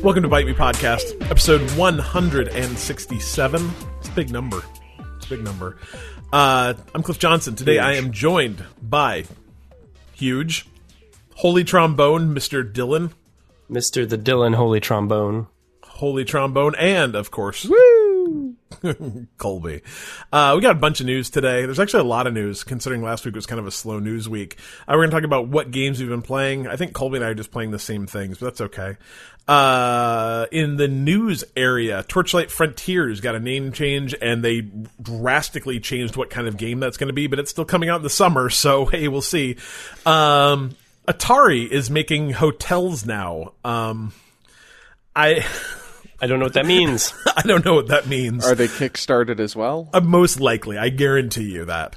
Welcome to Bite Me Podcast, episode 167. It's a big number. It's a big number. I'm Cliff Johnson. Today I am joined by Huge, Holy Trombone, Mr. Dylan. Mr. the Dylan Holy Trombone. Holy Trombone, and of course, woo! Colby. We got a bunch of news today. There's actually a lot of news, considering last week was kind of a slow news week. We're going to talk about what games we've been playing. I think Colby and I are just playing the same things, but that's okay. In the news area, Torchlight Frontiers got a name change, and they drastically changed what kind of game that's going to be, but it's still coming out in the summer, so hey, we'll see. Atari is making hotels now. I don't know what that means. I don't know what that means. Are they kickstarted as well? Most likely. I guarantee you that.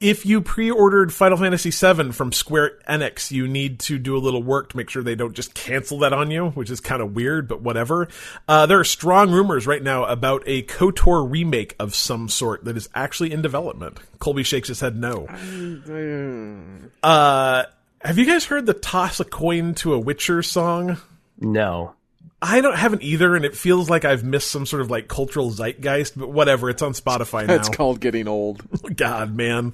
If you pre-ordered Final Fantasy VII from Square Enix, you need to do a little work to make sure they don't just cancel that on you, which is kind of weird, but whatever. There are strong rumors right now about a KOTOR remake of some sort that is actually in development. Colby shakes his head no. Have you guys heard the Toss a Coin to a Witcher song? No. I haven't either, and it feels like I've missed some sort of like cultural zeitgeist, but whatever, it's on Spotify now. It's called getting old. God, man.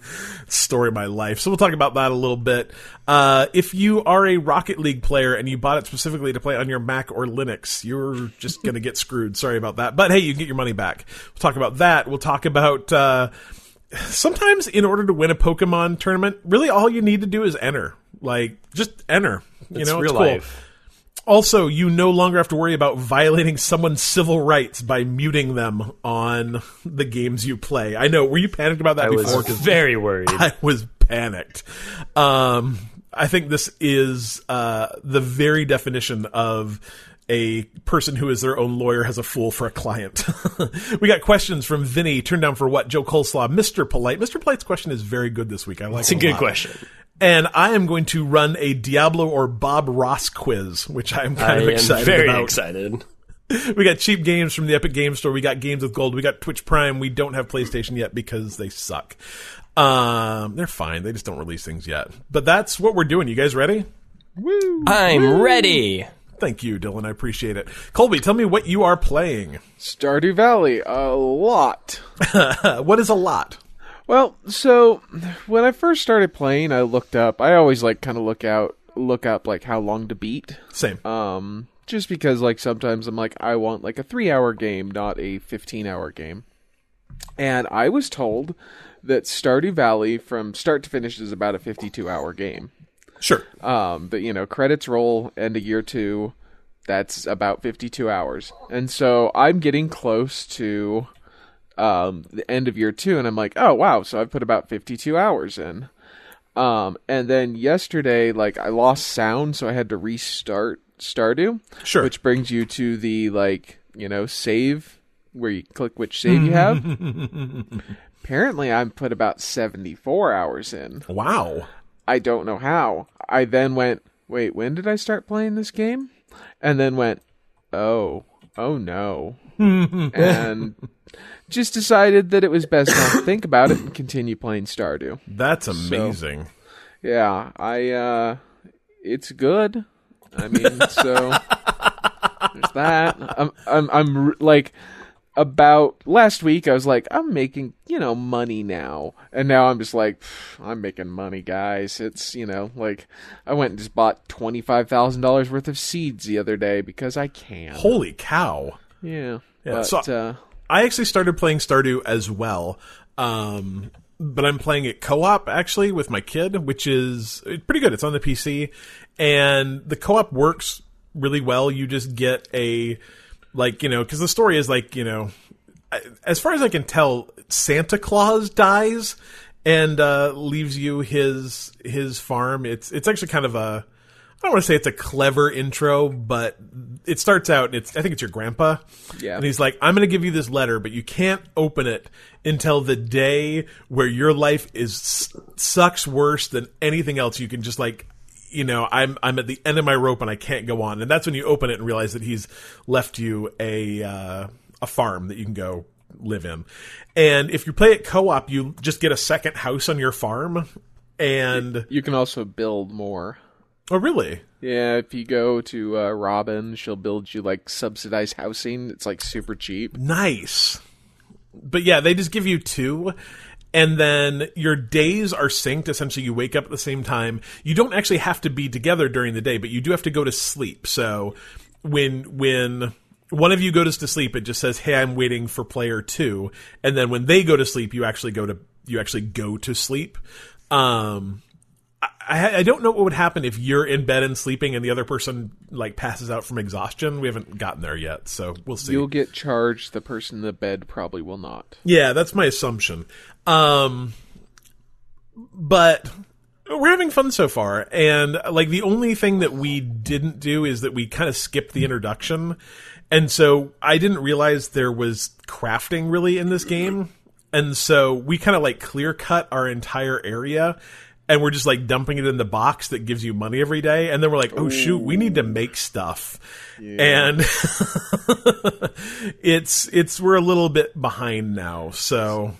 Story of my life. So we'll talk about that a little bit. If you are a Rocket League player and you bought it specifically to play on your Mac or Linux, you're just going to get screwed. Sorry about that. But hey, you can get your money back. We'll talk about that. We'll talk about... sometimes in order to win a Pokemon tournament, really all you need to do is enter. Like, just enter. It's real life. Cool. Also, you no longer have to worry about violating someone's civil rights by muting them on the games you play. I know. Were you panicked about that before? I was very worried. I was panicked. I think this is the very definition of a person who is their own lawyer has a fool for a client. We got questions from Vinny, Turned Down for What, Joe Coleslaw, Mr. Polite. Mr. Polite's question is very good this week. I like it. It's a good question. And I am going to run a Diablo or Bob Ross quiz, which I'm kind of excited about. We got cheap games from the Epic Games Store. We got Games with Gold. We got Twitch Prime. We don't have PlayStation yet because they suck. They're fine. They just don't release things yet. But that's what we're doing. You guys ready? Woo! I'm ready. Thank you, Dylan. I appreciate it. Colby, tell me what you are playing. Stardew Valley. A lot. What is a lot? Well, so when I first started playing, I looked up. I always like kind of look up like how long to beat. Same. Just because like sometimes I'm like I want like a 3-hour game, not a 15-hour game. And I was told that Stardew Valley from start to finish is about a 52-hour game. Sure. But you know, credits roll, end of year 2, that's about 52 hours. And so I'm getting close to the end of year 2, and I'm like, oh wow, so I've put about 52 hours in. And then yesterday, like I lost sound, so I had to restart Stardew. Sure. Which brings you to the like, you know, save where you click which save you have. Apparently I've put about 74 hours in. Wow. I don't know how. I then went, wait, when did I start playing this game? And then went, oh no. And just decided that it was best not to think about it and continue playing Stardew. That's amazing. So, yeah, it's good. I mean, so there's that. I'm like about last week. I was like, I'm making money now, and now I'm just like, I'm making money, guys. It's like I went and just bought $25,000 worth of seeds the other day because I can. Holy cow! Yeah. Yeah, but, so I actually started playing Stardew as well, but I'm playing it co-op actually with my kid, which is pretty good. It's on the PC, and the co-op works really well. You just get a because the story is as far as I can tell, Santa Claus dies and leaves you his farm. It's actually kind of a, I don't want to say it's a clever intro, but it starts out, and I think it's your grandpa. Yeah. And he's like, I'm going to give you this letter, but you can't open it until the day where your life sucks worse than anything else. You can just I'm at the end of my rope and I can't go on. And that's when you open it and realize that he's left you a farm that you can go live in. And if you play it co-op, you just get a second house on your farm, and you can also build more. Oh, really? Yeah, if you go to Robin, she'll build you, like, subsidized housing. It's, like, super cheap. Nice. But, yeah, they just give you two, and then your days are synced. Essentially, you wake up at the same time. You don't actually have to be together during the day, but you do have to go to sleep. So when one of you goes to sleep, it just says, hey, I'm waiting for player two. And then when they go to sleep, you actually go to sleep. I don't know what would happen if you're in bed and sleeping and the other person, like, passes out from exhaustion. We haven't gotten there yet, so we'll see. You'll get charged. The person in the bed probably will not. Yeah, that's my assumption. But we're having fun so far. And, like, the only thing that we didn't do is that we kind of skipped the introduction. And so I didn't realize there was crafting, really, in this game. And so we kind of, like, clear-cut our entire area. And we're just, like, dumping it in the box that gives you money every day. And then we're like, oh, shoot, we need to make stuff. Yeah. And it's we're a little bit behind now. So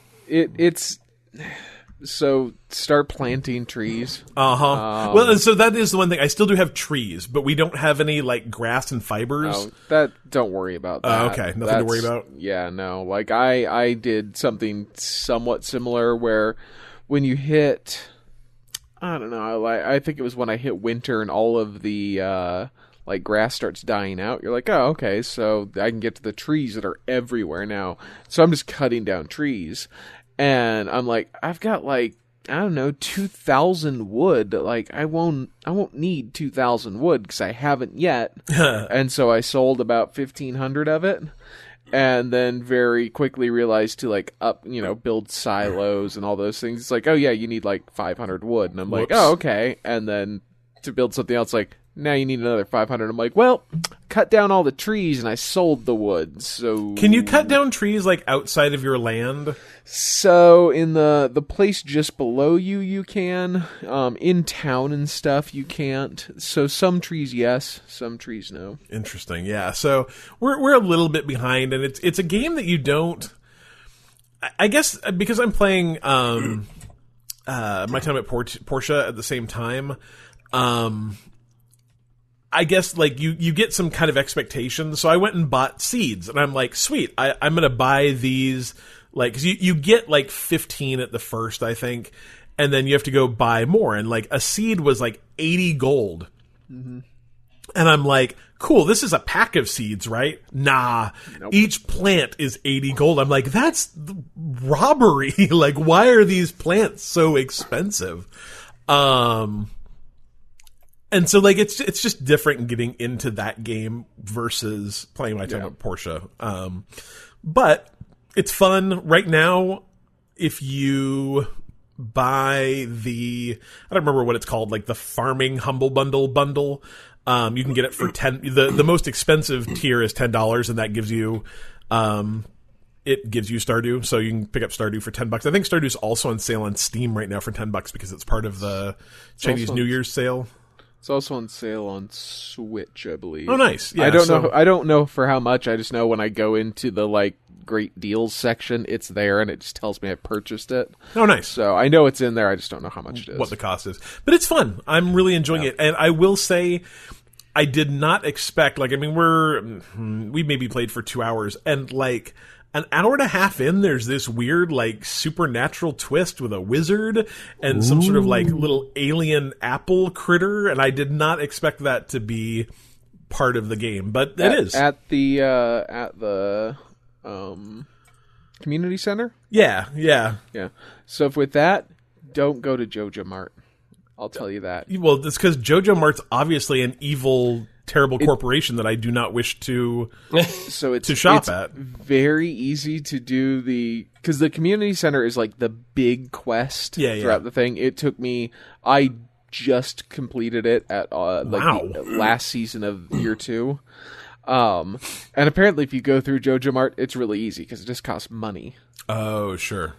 so start planting trees. Uh-huh. Well, and so that is the one thing. I still do have trees, but we don't have any, like, grass and fibers. Oh, don't worry about that. Oh, okay. Nothing to worry about? Yeah, no. Like, I did something somewhat similar where when you hit... I don't know. I think it was when I hit winter and all of the like grass starts dying out. You're like, oh, okay, so I can get to the trees that are everywhere now. So I'm just cutting down trees, and I'm like, I've got, like, I don't know, 2,000 wood. Like, I won't need 2,000 wood because I haven't yet. And so I sold about 1,500 of it. And then very quickly realized to, like, up, you know, build silos and all those things. It's like, oh, yeah, you need, like, 500 wood. And I'm like, oh, okay. And then to build something else, like, now you need another 500. I'm like, well, cut down all the trees and I sold the wood. So can you cut down trees, like, outside of your land? So in the place just below you can. In town and stuff, you can't. So some trees, yes. Some trees, no. Interesting, yeah. So we're a little bit behind, and it's a game that you don't... I guess because I'm playing My Time at Portia at the same time... I guess, like, you get some kind of expectations. So I went and bought seeds, and I'm like, sweet, I'm going to buy these. Like, because you get, like, 15 at the first, I think, and then you have to go buy more. And, like, a seed was, like, 80 gold. Mm-hmm. And I'm like, cool, this is a pack of seeds, right? Nah, nope. Each plant is 80 gold. I'm like, that's robbery. Like, why are these plants so expensive? And so, like, it's just different getting into that game versus playing My Time at Portia. But it's fun. Right now, if you buy the... I don't remember what it's called. Like, the Farming Humble Bundle. You can get it for $10... The most expensive tier is $10, and that gives you... It gives you Stardew, so you can pick up Stardew for $10. I think Stardew's also on sale on Steam right now for $10 because it's part of the Chinese New Year's sale. It's also on sale on Switch, I believe. Oh, nice! Yeah, I don't know. I don't know for how much. I just know when I go into the, like, great deals section, it's there, and it just tells me I purchased it. Oh, nice! So I know it's in there. I just don't know how much it is, what the cost is. But it's fun. I'm really enjoying it, and I will say, I did not expect. Like, I mean, we maybe played for 2 hours, and, like, an hour and a half in, there's this weird, like, supernatural twist with a wizard and some sort of, like, little alien apple critter, and I did not expect that to be part of the game, but it is. At the community center? Yeah. So with that, don't go to Joja Mart. I'll tell you that. Well, it's because Joja Mart's obviously an evil... terrible corporation that I do not wish to shop at. Very easy to do because the community center is, like, the big quest throughout the thing. It took me. I just completed it at the last season of year 2, and apparently if you go through Joja Mart, it's really easy because it just costs money. Oh, sure.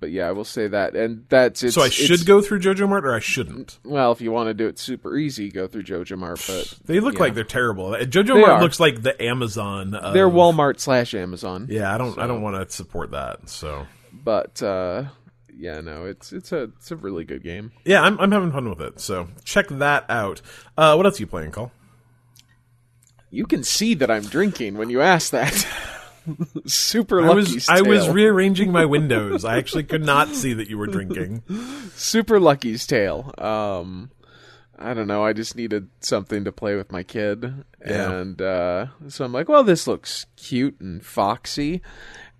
But yeah, I will say that, and that's it. So I should go through Joja Mart, or I shouldn't? Well, if you want to do it super easy, go through Joja Mart. But they look like they're terrible. Joja Mart looks like the Amazon. They're Walmart / Amazon. Yeah, I don't want to support that. So, but yeah, no, it's a really good game. Yeah, I'm having fun with it, so check that out. What else are you playing, Cole? You can see that I'm drinking when you ask that. Super lucky. I was rearranging my windows. I actually could not see that you were drinking. Super Lucky's Tale. I don't know. I just needed something to play with my kid. Yeah. And so I'm like, well, this looks cute and foxy.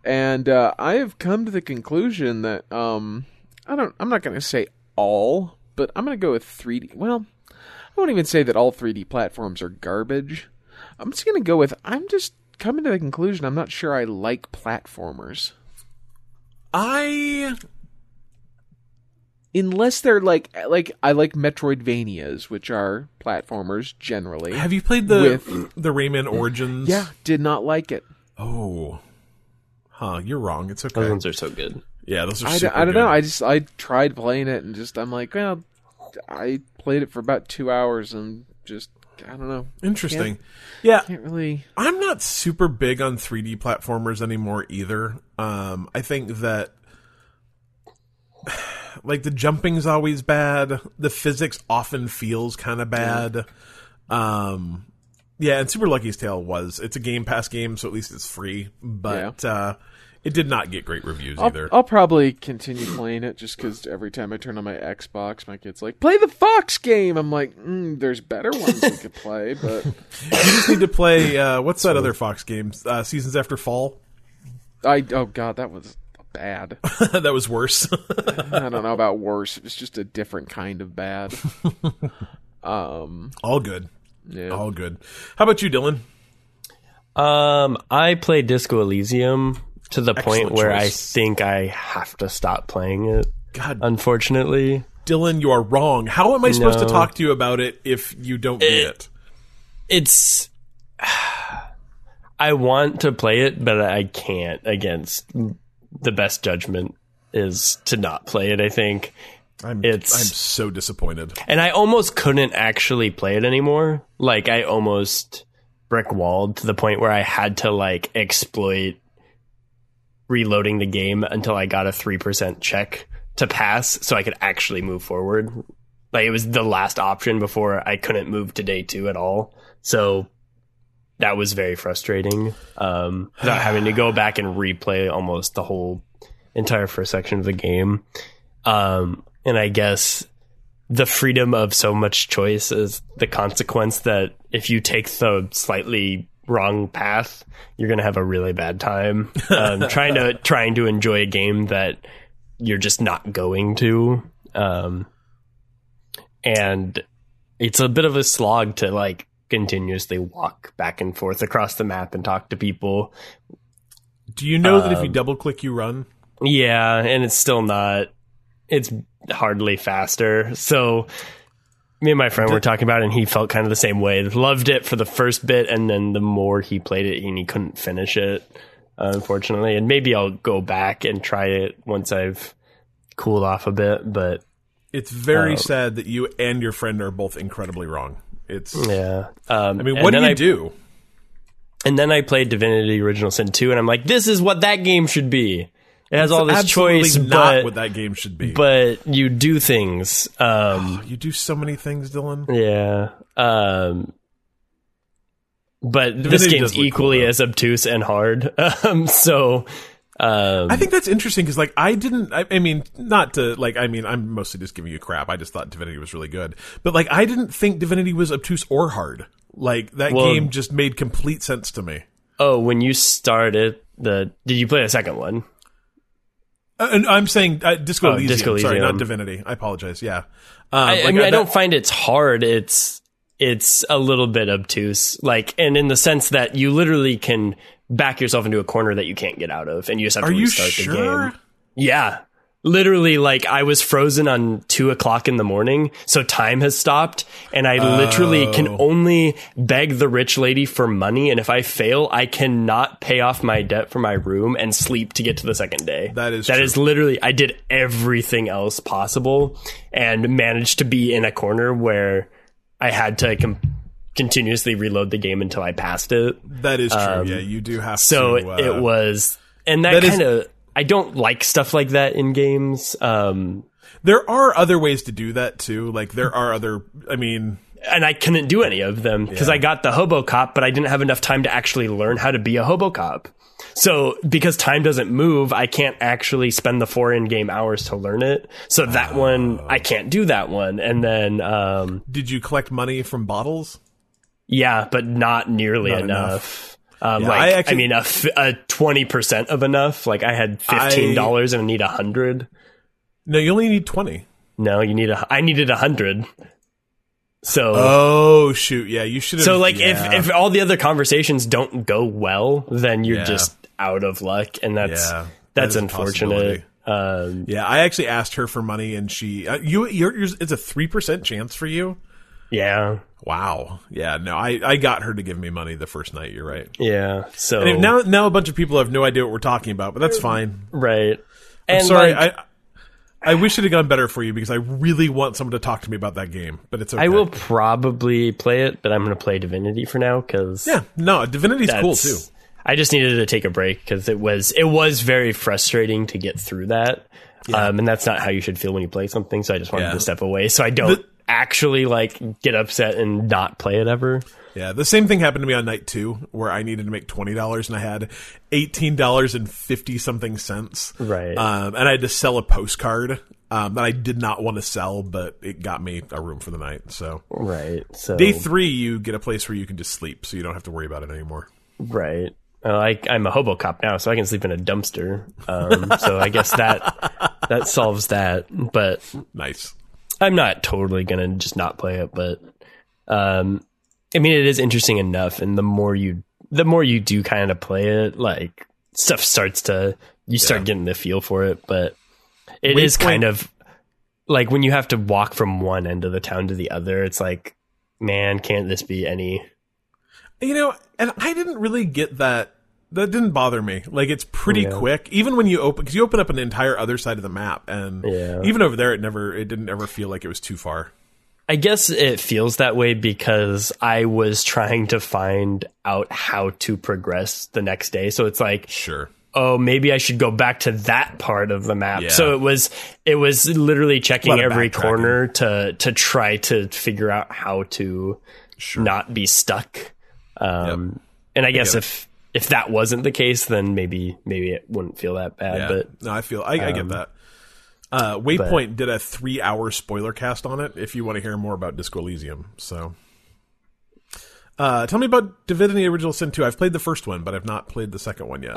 And I have come to the conclusion that I'm not going to say all, but I'm going to go with 3D. Well, I won't even say that all 3D platforms are garbage. I'm just going to go with I'm just coming to the conclusion I'm not sure I like platformers. Unless they're like I like Metroidvanias, which are platformers generally. Have you played the Rayman Origins? Yeah, did not like it. Oh. Huh, you're wrong. It's okay. Those ones are so good. Yeah, those are super good. I don't know. I tried playing it and I'm like, well, I played it for about 2 hours and just I don't know. Interesting. Can't really. I'm not super big on 3D platformers anymore either. I think that like the jumping's always bad. The physics often feels kind of bad. Yeah. And Super Lucky's Tale it's a Game Pass game, so at least it's free. But it did not get great reviews either. I'll probably continue playing it just because every time I turn on my Xbox, my kid's like, play the Fox game! I'm like, there's better ones we could play, but... You just need to play, what's that other Fox game? Seasons After Fall? Oh god, that was bad. That was worse. I don't know about worse. It was just a different kind of bad. All good. Yeah. All good. How about you, Dylan? I play Disco Elysium to the point where I think I have to stop playing it. God, unfortunately, Dylan, you are wrong. How am I supposed to talk to you about it if you don't get it? It's. I want to play it, but I can't. Against the best judgment is to not play it. I think. I'm so disappointed. And I almost couldn't actually play it anymore. Like, I almost brick-walled to the point where I had to, like, exploit reloading the game until I got a 3% check to pass so I could actually move forward. Like, it was the last option before I couldn't move to day 2 at all. So that was very frustrating. Without having to go back and replay almost the whole entire first section of the game. And I guess the freedom of so much choice is the consequence that if you take the slightly wrong path, you're going to have a really bad time trying to enjoy a game that you're just not going to. And it's a bit of a slog to like continuously walk back and forth across the map and talk to people. Do you know that if you double click, you run? Yeah, and it's still not. It's hardly faster. So me and my friend were talking about it, and he felt kind of the same way. Loved it for the first bit, and then the more he played it, and he couldn't finish it, unfortunately. And maybe I'll go back and try it once I've cooled off a bit. But it's very sad that you and your friend are both incredibly wrong. It's I mean, what do you do? And then I played Divinity Original Sin 2, and I'm like, this is what that game should be. It has all this choice, not what that game should be. But you do things. You do so many things, Dylan. Yeah. But this game's equally as obtuse and hard. I think that's interesting because, like, I'm mostly just giving you crap. I just thought Divinity was really good, but like, I didn't think Divinity was obtuse or hard. Like that game just made complete sense to me. Oh, when you started did you play the second one? And I'm saying Disco Elysium. Sorry, not Divinity. I apologize. Yeah, I don't find it's hard. It's a little bit obtuse, like, and in the sense that you literally can back yourself into a corner that you can't get out of, and you just have to restart the game. Yeah, literally, like I was frozen on 2:00 in the morning, so time has stopped, and I literally can only beg the rich lady for money, and if I fail, I cannot pay off my debt for my room and sleep to get to the second day. That is literally, I did everything else possible and managed to be in a corner where I had to continuously reload the game until I passed it. That is true. Yeah, you do have to. So it was, and that kind of. I don't like stuff like that in games. There are other ways to do that too. Like there are other, I mean, and I couldn't do any of them because I got the HoboCop, but I didn't have enough time to actually learn how to be a HoboCop. So because time doesn't move, I can't actually spend the 4 in-game hours to learn it. So that one, I can't do that one. And then... did you collect money from bottles? Yeah, but not nearly enough. Yeah, like, I mean, a 20% of enough. Like I had $15 and I need 100. No, you only need 20. No, you need I needed 100. So shoot, yeah, you should have. So like if all the other conversations don't go well, then you're just out of luck, and that's unfortunate. I actually asked her for money, and she it's a 3% chance for you. Yeah. Wow. Yeah. No, I got her to give me money the first night. You're right. Yeah. So and now a bunch of people have no idea what we're talking about, but that's fine. Right. I'm sorry. Like, I wish it had gone better for you because I really want someone to talk to me about that game, but it's okay. I will probably play it, but I'm going to play Divinity for now because... Yeah, no, Divinity's cool too. I just needed to take a break because it was very frustrating to get through that, and that's not how you should feel when you play something, so I just wanted to step away so I don't actually like get upset and not play it ever. Yeah, the same thing happened to me on night 2 where I needed to make $20 and I had $18.50. Right. And I had to sell a postcard that I did not want to sell, but it got me a room for the night. So right. So day 3, you get a place where you can just sleep, so you don't have to worry about it anymore. Right. I'm a HoboCop now, so I can sleep in a dumpster. So I guess that solves that. But nice. I'm not totally gonna just not play it, but. I mean, it is interesting enough, and the more you do kind of play it, like stuff starts to start getting the feel for it. But it is kind of like when you have to walk from one end of the town to the other, it's like, man, can't this be any? You know, and I didn't really get that. That didn't bother me. Like it's pretty quick, even when you open up an entire other side of the map, and even over there, it didn't ever feel like it was too far. I guess it feels that way because I was trying to find out how to progress the next day. So it's like, sure, oh, maybe I should go back to that part of the map. Yeah. So it was literally checking every corner to try to figure out how to not be stuck. Yep. And I guess if that wasn't the case, then maybe it wouldn't feel that bad. Yeah. But no, I get that. Waypoint did a 3-hour spoiler cast on it if you want to hear more about Disco Elysium. So, tell me about Divinity Original Sin 2. I've played the first one, but I've not played the second one yet.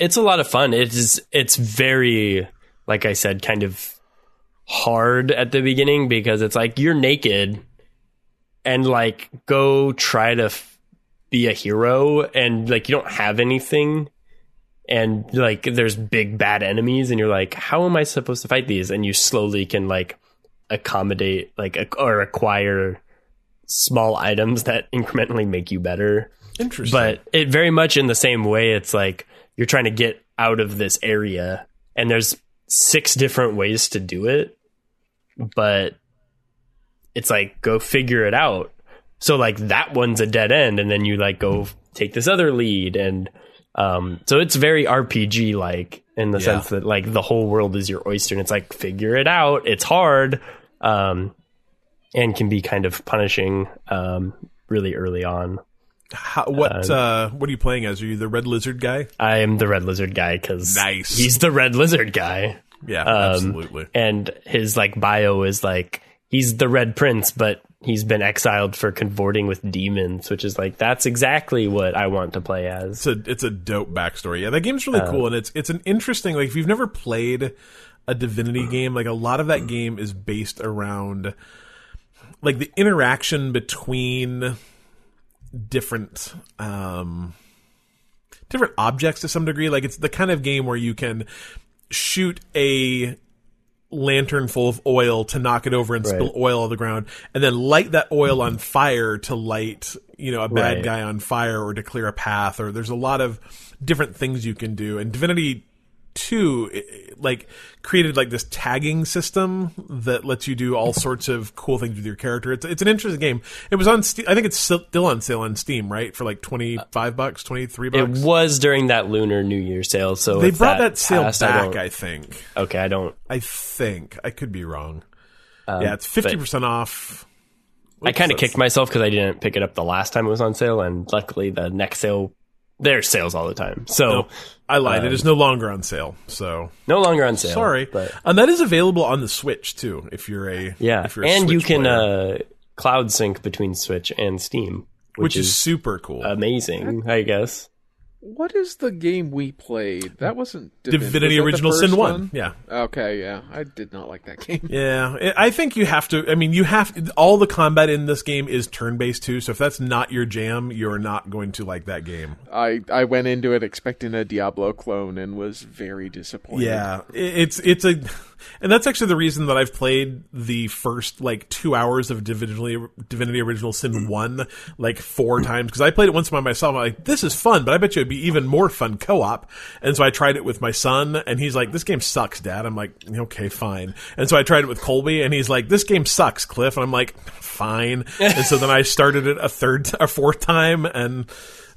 It's a lot of fun. It's very, like I said, kind of hard at the beginning because it's like you're naked and like go try to be a hero and like you don't have anything. And like there's big bad enemies and you're like, how am I supposed to fight these? And you slowly can like accommodate or acquire small items that incrementally make you better. Interesting. But it very much in the same way, it's like you're trying to get out of this area and there's 6 different ways to do it. But it's like, go figure it out. So like that one's a dead end and then you like go take this other lead and... so it's very RPG like in the sense that like the whole world is your oyster and it's like figure it out. It's hard and can be kind of punishing really early on. What are you playing as? Are you the red lizard guy? I am the red lizard guy because he's the red lizard guy. Yeah, absolutely. And his like bio is like he's the Red Prince, but he's been exiled for convorting with demons, which is like, that's exactly what I want to play as. It's a dope backstory. Yeah, that game's really cool. And it's an interesting, like if you've never played a Divinity game, like a lot of that game is based around like the interaction between different, different objects to some degree. Like it's the kind of game where you can shoot a lantern full of oil to knock it over and spill oil on the ground and then light that oil on fire to light, you know, a bad guy on fire or to clear a path, or there's a lot of different things you can do. And Divinity 2, it, like, created like this tagging system that lets you do all sorts of cool things with your character. It's an interesting game. It was on Steam. I think it's still on sale on Steam, right? For like $25, $23. It was during that Lunar New Year sale, so they brought that sale past, back. I think. Okay, I think I could be wrong. Yeah, it's 50% off. Oops, I kind of kicked myself because I didn't pick it up the last time it was on sale, and luckily the next sale, there's sales all the time. So no, I lied. It is no longer on sale. So no longer on sale. Sorry, but that is available on the Switch too. If you're a If you're a and Switch you can cloud sync between Switch and Steam, which is super cool, amazing. I guess. What is the game we played? That wasn't Divinity Original Sin 1. Yeah. Okay, yeah. I did not like that game. Yeah. I think you have to... I mean, you have... All the combat in this game is turn-based, too, so if that's not your jam, you're not going to like that game. I went into it expecting a Diablo clone and was very disappointed. Yeah. It's a... And that's actually the reason that I've played the first, 2 hours of Divinity Original Sin 1, 4 times. Because I played it once by myself. I'm like, this is fun, but I bet you it'd be even more fun co-op. And so I tried it with my son, and he's like, this game sucks, Dad. I'm like, okay, fine. And so I tried it with Colby, and he's like, this game sucks, Cliff. And I'm like, fine. And so then I started it a 4th time, and...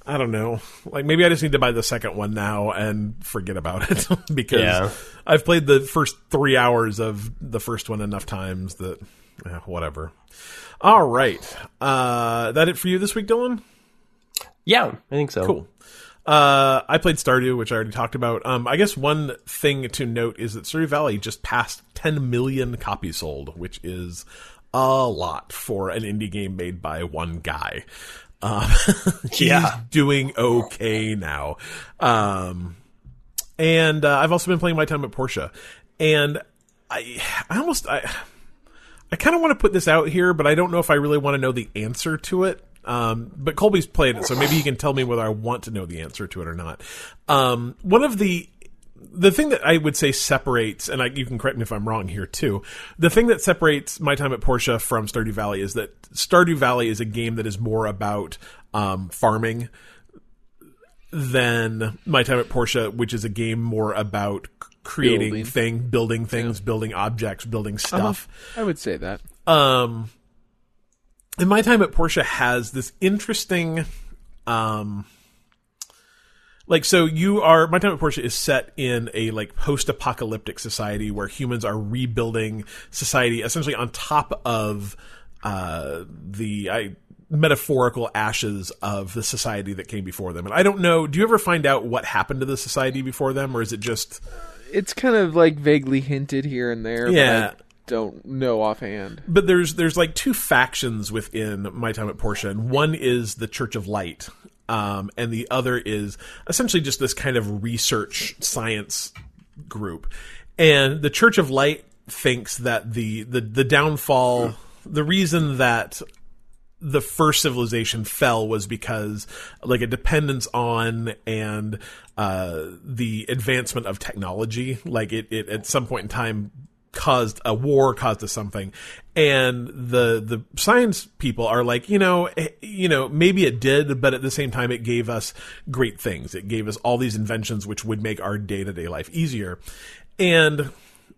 I don't know. Maybe I just need to buy the second one now and forget about it because I've played the first 3 hours of the first one enough times that whatever. All right. That it for you this week, Dylan? Yeah, I think so. Cool. I played Stardew, which I already talked about. I guess one thing to note is that Stardew Valley just passed 10 million copies sold, which is a lot for an indie game made by one guy. He's doing okay now. And I've also been playing My Time at Portia. And I kind of want to put this out here, but I don't know if I really want to know the answer to it. But Colby's played it, so maybe he can tell me whether I want to know the answer to it or not. One of the thing that I would say separates, and you can correct me if I'm wrong here too, the thing that separates My Time at Portia from Stardew Valley is that Stardew Valley is a game that is more about farming than My Time at Portia, which is a game more about building things, building objects, building stuff. I would say that. And My Time at Portia has this interesting... My Time at Portia is set in a post-apocalyptic society where humans are rebuilding society essentially on top of the metaphorical ashes of the society that came before them. And I don't know, do you ever find out what happened to the society before them, or is it just... It's kind of vaguely hinted here and there. Yeah. But don't know offhand. But there's 2 factions within My Time at Portia, and one is the Church of Light. And the other is essentially just this kind of research science group. And the Church of Light thinks that the downfall, the reason that the first civilization fell was because a dependence on and the advancement of technology. It at some point in time caused a war, caused us something. And the science people are maybe it did, but at the same time, it gave us great things. It gave us all these inventions, which would make our day-to-day life easier. And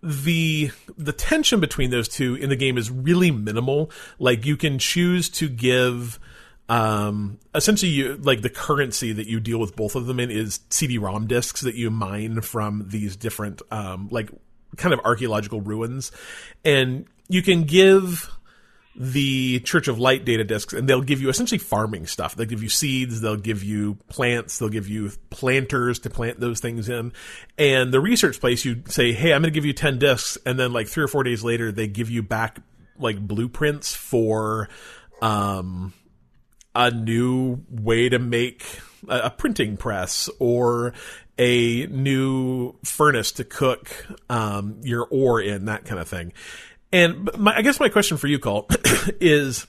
the tension between those two in the game is really minimal. You can choose to give... essentially the currency that you deal with both of them in is CD-ROM discs that you mine from these different, kind of archaeological ruins, and you can give the Church of Light data discs and they'll give you essentially farming stuff. They'll give you seeds, they'll give you plants, they'll give you planters to plant those things in. And the research place, you say, hey, I'm going to give you 10 discs. And then 3 or 4 days later, they give you back blueprints for, a new way to make a printing press or a new furnace to cook your ore in, that kind of thing. And I guess my question for you, Colt, is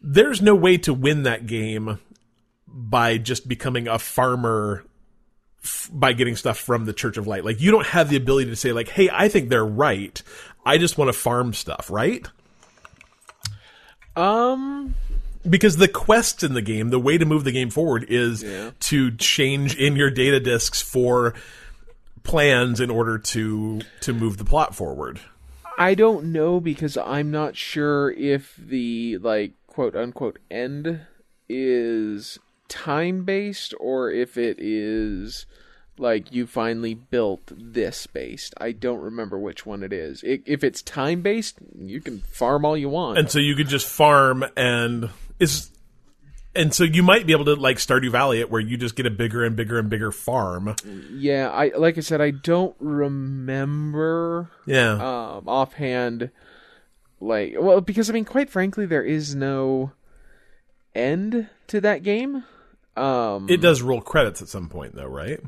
there's no way to win that game by just becoming a farmer by getting stuff from the Church of Light. You don't have the ability to say, hey, I think they're right. I just want to farm stuff, right? Because the quests in the game, the way to move the game forward is to change in your data discs for plans in order to move the plot forward? I don't know, because I'm not sure if the, like, quote-unquote end is time-based or if it is, like, you finally built this based. I don't remember which one it is. If it's time-based, you can farm all you want. And so you could just farm and so you might be able to, like, Stardew Valley it, where you just get a bigger and bigger and bigger farm. Yeah, like I said, I don't remember offhand, like... Well, because, I mean, quite frankly, there is no end to that game. It does roll credits at some point, though, right?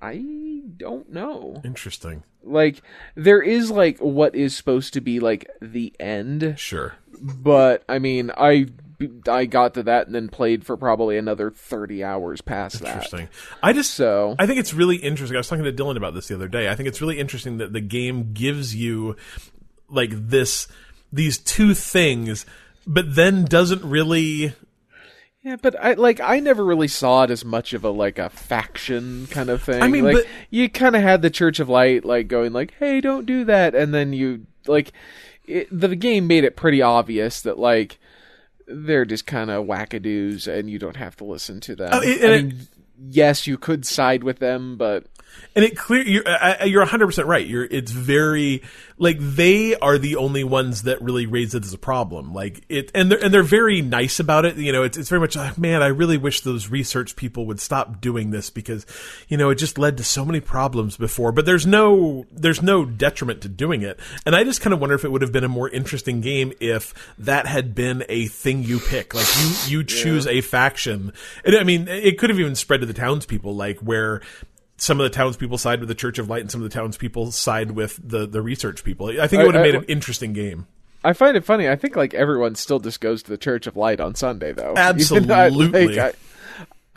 I don't know. Interesting. Like, there is, like, what is supposed to be, like, the end. Sure. But, I mean, I got to that and then played for probably another 30 hours past that. Interesting. I think it's really interesting. I was talking to Dylan about this the other day. I think it's really interesting that the game gives you, like, these two things, but then doesn't really... Yeah, but I never really saw it as much of a faction kind of thing. I mean, like, you kind of had the Church of Light, like, going like, hey, don't do that, and then you, like... The game made it pretty obvious that, like, they're just kind of wackadoos and you don't have to listen to them. Yes, you could side with them, but... And you're 100% right. It's very... Like, they are the only ones that really raise it as a problem. Like, they're very nice about it. You know, it's very much like, man, I really wish those research people would stop doing this because, you know, it just led to so many problems before. But there's no detriment to doing it. And I just kind of wonder if it would have been a more interesting game if that had been a thing you pick. Like, you choose a faction. And, I mean, it could have even spread to the townspeople, like, where... Some of the townspeople side with the Church of Light and some of the townspeople side with the research people. I think it would have made an interesting game. I find it funny. I think, like, everyone still just goes to the Church of Light on Sunday, though. Absolutely. I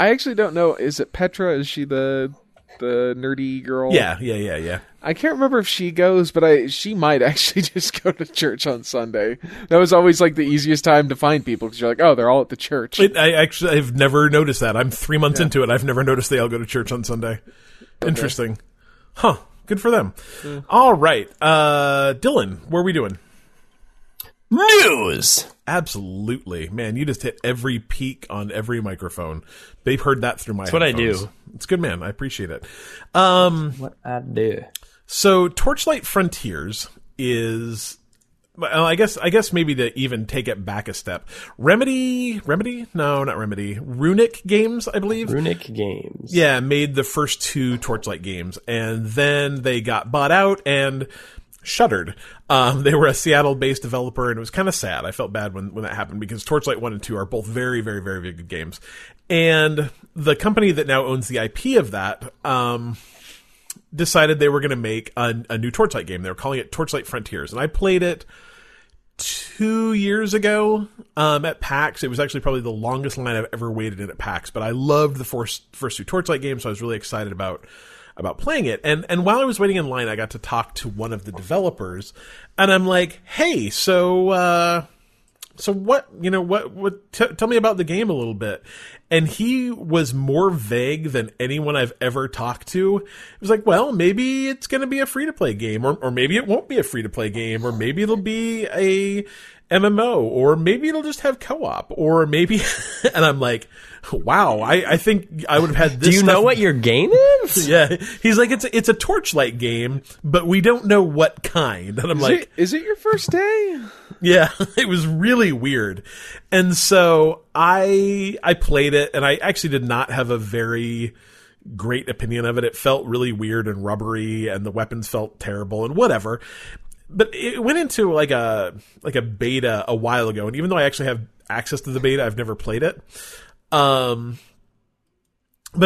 actually don't know. Is it Petra? Is she the nerdy girl? Yeah. I can't remember if she goes, but she might actually just go to church on Sunday. That was always, like, the easiest time to find people, because you're like, oh, they're all at the church. I've never noticed that. I'm 3 months into it. I've never noticed they all go to church on Sunday. Okay. Interesting. Huh. Good for them. Yeah. All right. Dylan, what are we doing? News! Absolutely. Man, you just hit every peak on every microphone. They've heard that through my headphones. I do. It's good, man. I appreciate it. What I do. So Torchlight Frontiers is... Well, I guess maybe to even take it back a step. Remedy? No, not Remedy. Runic Games, I believe. Runic Games. Yeah, made the first two Torchlight games, and then they got bought out and shuttered. They were a Seattle-based developer, and it was kind of sad. I felt bad when that happened, because Torchlight 1 and 2 are both very, very, very, very good games. And the company that now owns the IP of that... decided they were going to make a new Torchlight game. They were calling it Torchlight Frontiers. And I played it 2 years ago at PAX. It was actually probably the longest line I've ever waited in at PAX. But I loved the first two Torchlight games, so I was really excited about playing it. And while I was waiting in line, I got to talk to one of the developers. And I'm like, hey, so tell me about the game a little bit. And he was more vague than anyone I've ever talked to. It was like, well, maybe it's going to be a free-to-play game, or maybe it won't be a free-to-play game, or maybe it'll be a MMO, or maybe it'll just have co-op, or maybe... And I'm like, wow, I think I would have had this. Do you know what your game is? Yeah. He's like, it's a Torchlight game, but we don't know what kind. And is it your first day? Yeah, it was really weird. And so I played it, and I actually did not have a very great opinion of it. It felt really weird and rubbery, and the weapons felt terrible and whatever. But it went into like a beta a while ago, and even though I actually have access to the beta, I've never played it. But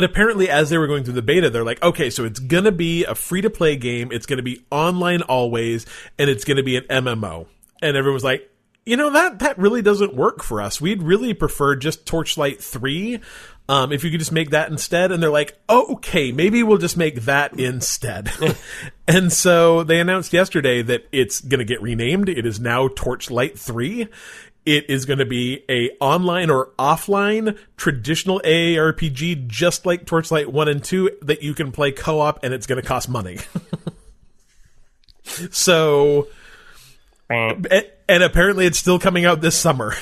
apparently as they were going through the beta, they're like, okay, so it's going to be a free-to-play game, it's going to be online always, and it's going to be an MMO. And everyone was like, you know, that really doesn't work for us. We'd really prefer just Torchlight 3, if you could just make that instead. And they're like, oh, okay, maybe we'll just make that instead. And so they announced yesterday that it's going to get renamed. It is now Torchlight 3. It is going to be a online or offline traditional AARPG, just like Torchlight 1 and 2, that you can play co-op, and it's going to cost money. So, and apparently it's still coming out this summer.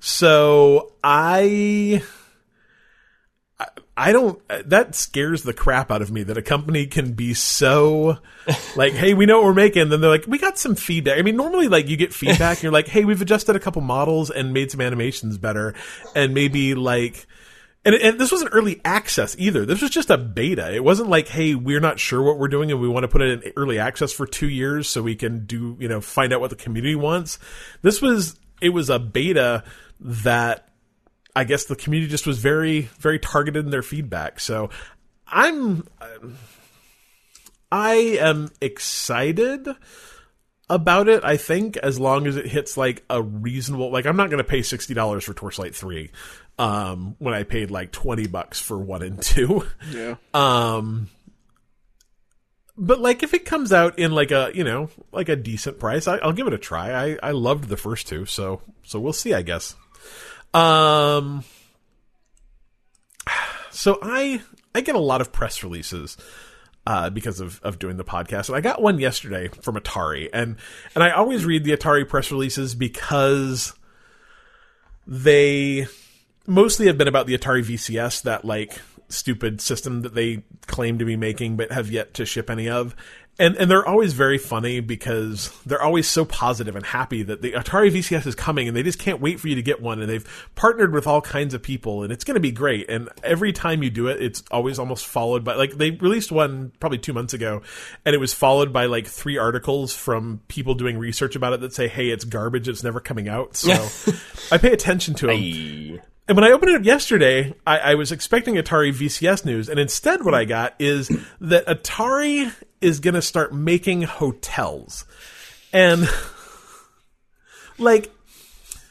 So I don't, that scares the crap out of me that a company can be so like, hey, we know what we're making. Then they're like, we got some feedback. I mean, normally like you get feedback and you're like, hey, we've adjusted a couple models and made some animations better. And maybe like, and this wasn't early access either. This was just a beta. It wasn't like, hey, we're not sure what we're doing and we want to put it in early access for 2 years so we can do, you know, find out what the community wants. It was a beta that, I guess the community just was very, very targeted in their feedback. So I am excited about it. I think as long as it hits like a reasonable, like I'm not going to pay $60 for Torchlight 3 when I paid like $20 for 1 and 2. Yeah. But like if it comes out in like a, you know, like a decent price, I'll give it a try. I loved the first two, so we'll see, I guess. So I get a lot of press releases, because of doing the podcast, and I got one yesterday from Atari, and I always read the Atari press releases because they mostly have been about the Atari VCS, that like stupid system that they claim to be making, but have yet to ship any of. And they're always very funny because they're always so positive and happy that the Atari VCS is coming and they just can't wait for you to get one. And they've partnered with all kinds of people and it's going to be great. And every time you do it, it's always almost followed by, like, they released one probably 2 months ago and it was followed by like 3 articles from people doing research about it that say, hey, it's garbage. It's never coming out. So I pay attention to them. And when I opened it up yesterday, I was expecting Atari VCS news. And instead what I got is that Atari is going to start making hotels. And, like... I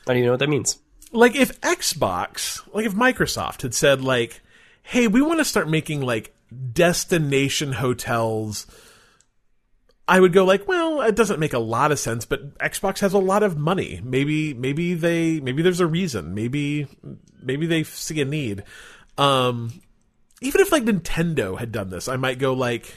don't even know what that means. Like, if Xbox, like if Microsoft had said, like, hey, we want to start making, like, destination hotels... I would go like, well, it doesn't make a lot of sense, but Xbox has a lot of money. Maybe there's a reason. Maybe they see a need. Even if like Nintendo had done this, I might go like,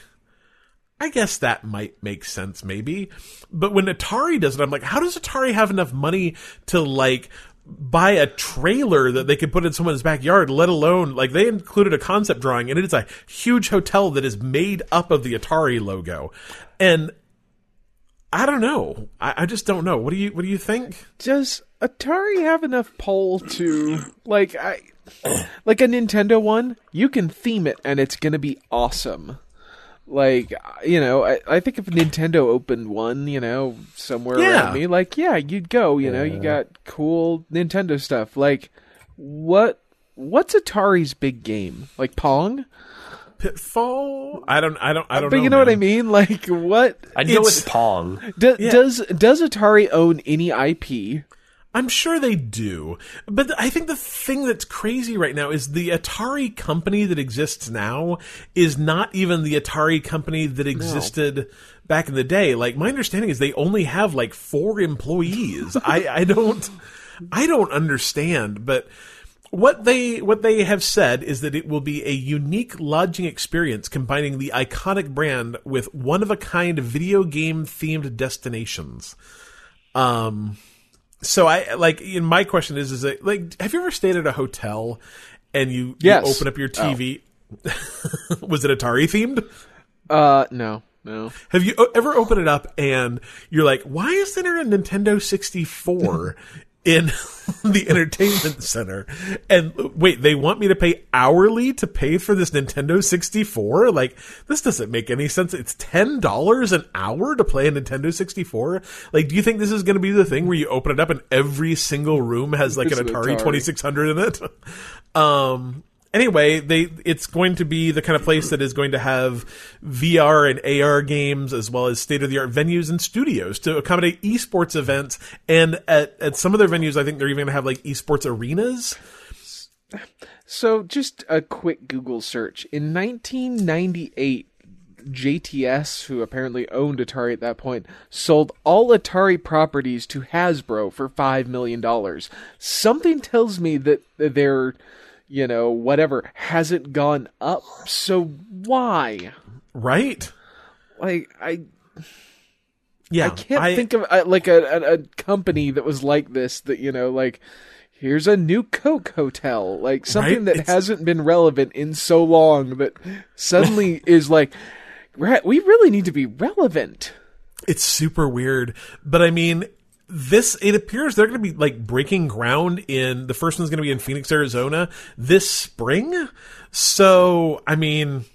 I guess that might make sense maybe. But when Atari does it, I'm like, how does Atari have enough money to like buy a trailer that they could put in someone's backyard, let alone like they included a concept drawing and it's a huge hotel that is made up of the Atari logo. And I don't know. I just don't know. What do you think? Does Atari have enough pull to like a Nintendo one? You can theme it and it's going to be awesome. Like, you know, I think if Nintendo opened one, you know, somewhere around me, like, yeah, you'd go, you know, you got cool Nintendo stuff. Like, what's Atari's big game? Like Pong? Pitfall? I don't know. But you know what I mean? Like, what? I know it's Pong. Does Atari own any IP? I'm sure they do. But I think the thing that's crazy right now is the Atari company that exists now is not even the Atari company that existed back in the day. Like, my understanding is they only have, like, 4 employees. I don't understand. But what they have said is that it will be a unique lodging experience combining the iconic brand with one-of-a-kind video game-themed destinations. So I like, and my question is that, like, have you ever stayed at a hotel and you open up your TV? Oh. Was it Atari themed? No. Have you ever opened it up and you're like, why is there a Nintendo 64 in the entertainment center? And wait, they want me to pay hourly to pay for this Nintendo 64? Like, this doesn't make any sense. It's $10 an hour to play a Nintendo 64? Like, do you think this is going to be the thing where you open it up and every single room has like an Atari 2600 in it? Anyway, it's going to be the kind of place that is going to have VR and AR games as well as state-of-the-art venues and studios to accommodate esports events. And at some of their venues, I think they're even going to have, like, esports arenas. So just a quick Google search. In 1998, JTS, who apparently owned Atari at that point, sold all Atari properties to Hasbro for $5 million. Something tells me that their, you know, whatever, hasn't gone up, so why? Right? Like, I can't think of a company that was like this, that, you know, like, here's a new Coke hotel, like something that hasn't been relevant in so long that suddenly is like, we really need to be relevant. It's super weird. But I mean, it appears they're going to be like breaking ground the first one's going to be in Phoenix, Arizona this spring. So, I mean,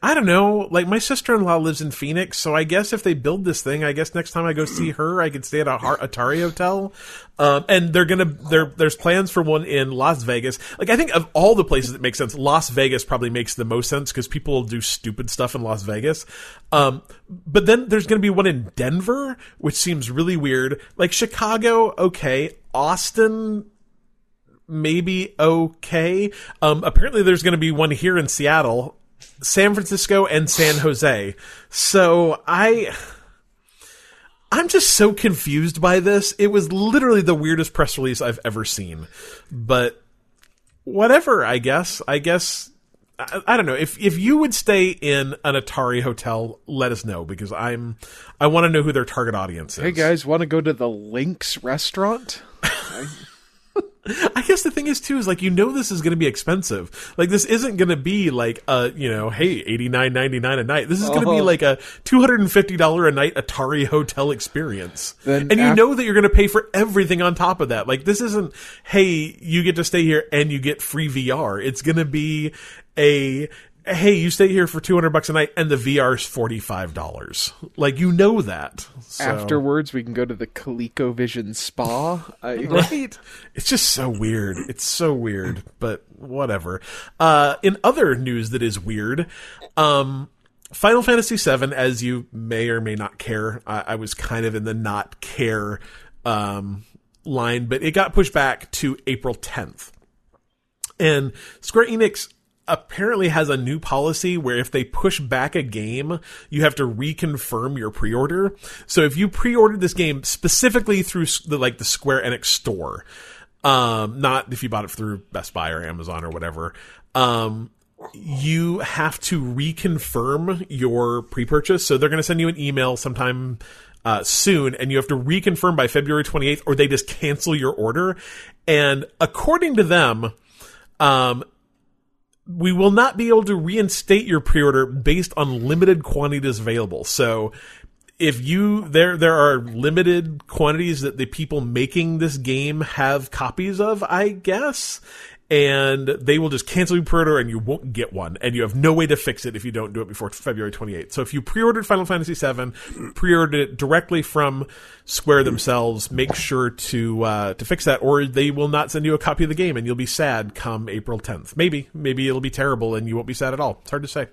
I don't know. Like, my sister-in-law lives in Phoenix, so I guess if they build this thing, I guess next time I go see her, I could stay at a Atari hotel. And there's plans for one in Las Vegas. Like, I think of all the places that make sense, Las Vegas probably makes the most sense because people do stupid stuff in Las Vegas. But then there's going to be one in Denver, which seems really weird. Like, Chicago, okay. Austin, maybe okay. Apparently there's going to be one here in Seattle, San Francisco, and San Jose. So I'm just so confused by this. It was literally the weirdest press release I've ever seen. But whatever, I guess I don't know. If you would stay in an Atari hotel, let us know, because I want to know who their target audience is. Hey guys, want to go to the Lynx restaurant? I guess the thing is, too, is like, you know, this is going to be expensive. Like, this isn't going to be like, you know, hey, $89.99 a night. This is going to be like a $250 a night Atari hotel experience. And you know that you're going to pay for everything on top of that. Like, this isn't, hey, you get to stay here and you get free VR. It's going to be a, hey, you stay here for $200 a night and the VR's $45. Like, you know that. So. Afterwards, we can go to the ColecoVision Spa. Right? It's just so weird. It's so weird, but whatever. In other news that is weird, Final Fantasy VII, as you may or may not care, I was kind of in the not care line, but it got pushed back to April 10th. And Square Enix apparently has a new policy where if they push back a game, you have to reconfirm your pre-order. So if you pre-ordered this game specifically through the Square Enix store, not if you bought it through Best Buy or Amazon or whatever, you have to reconfirm your pre-purchase. So they're going to send you an email sometime soon, and you have to reconfirm by February 28th, or they just cancel your order. And according to them, we will not be able to reinstate your pre-order based on limited quantities available. So if there are limited quantities that the people making this game have copies of, I guess, and they will just cancel your pre-order and you won't get one. And you have no way to fix it if you don't do it before February 28th. So if you pre-ordered Final Fantasy VII, pre-ordered it directly from Square themselves, make sure to fix that, or they will not send you a copy of the game and you'll be sad come April 10th. Maybe it'll be terrible and you won't be sad at all. It's hard to say.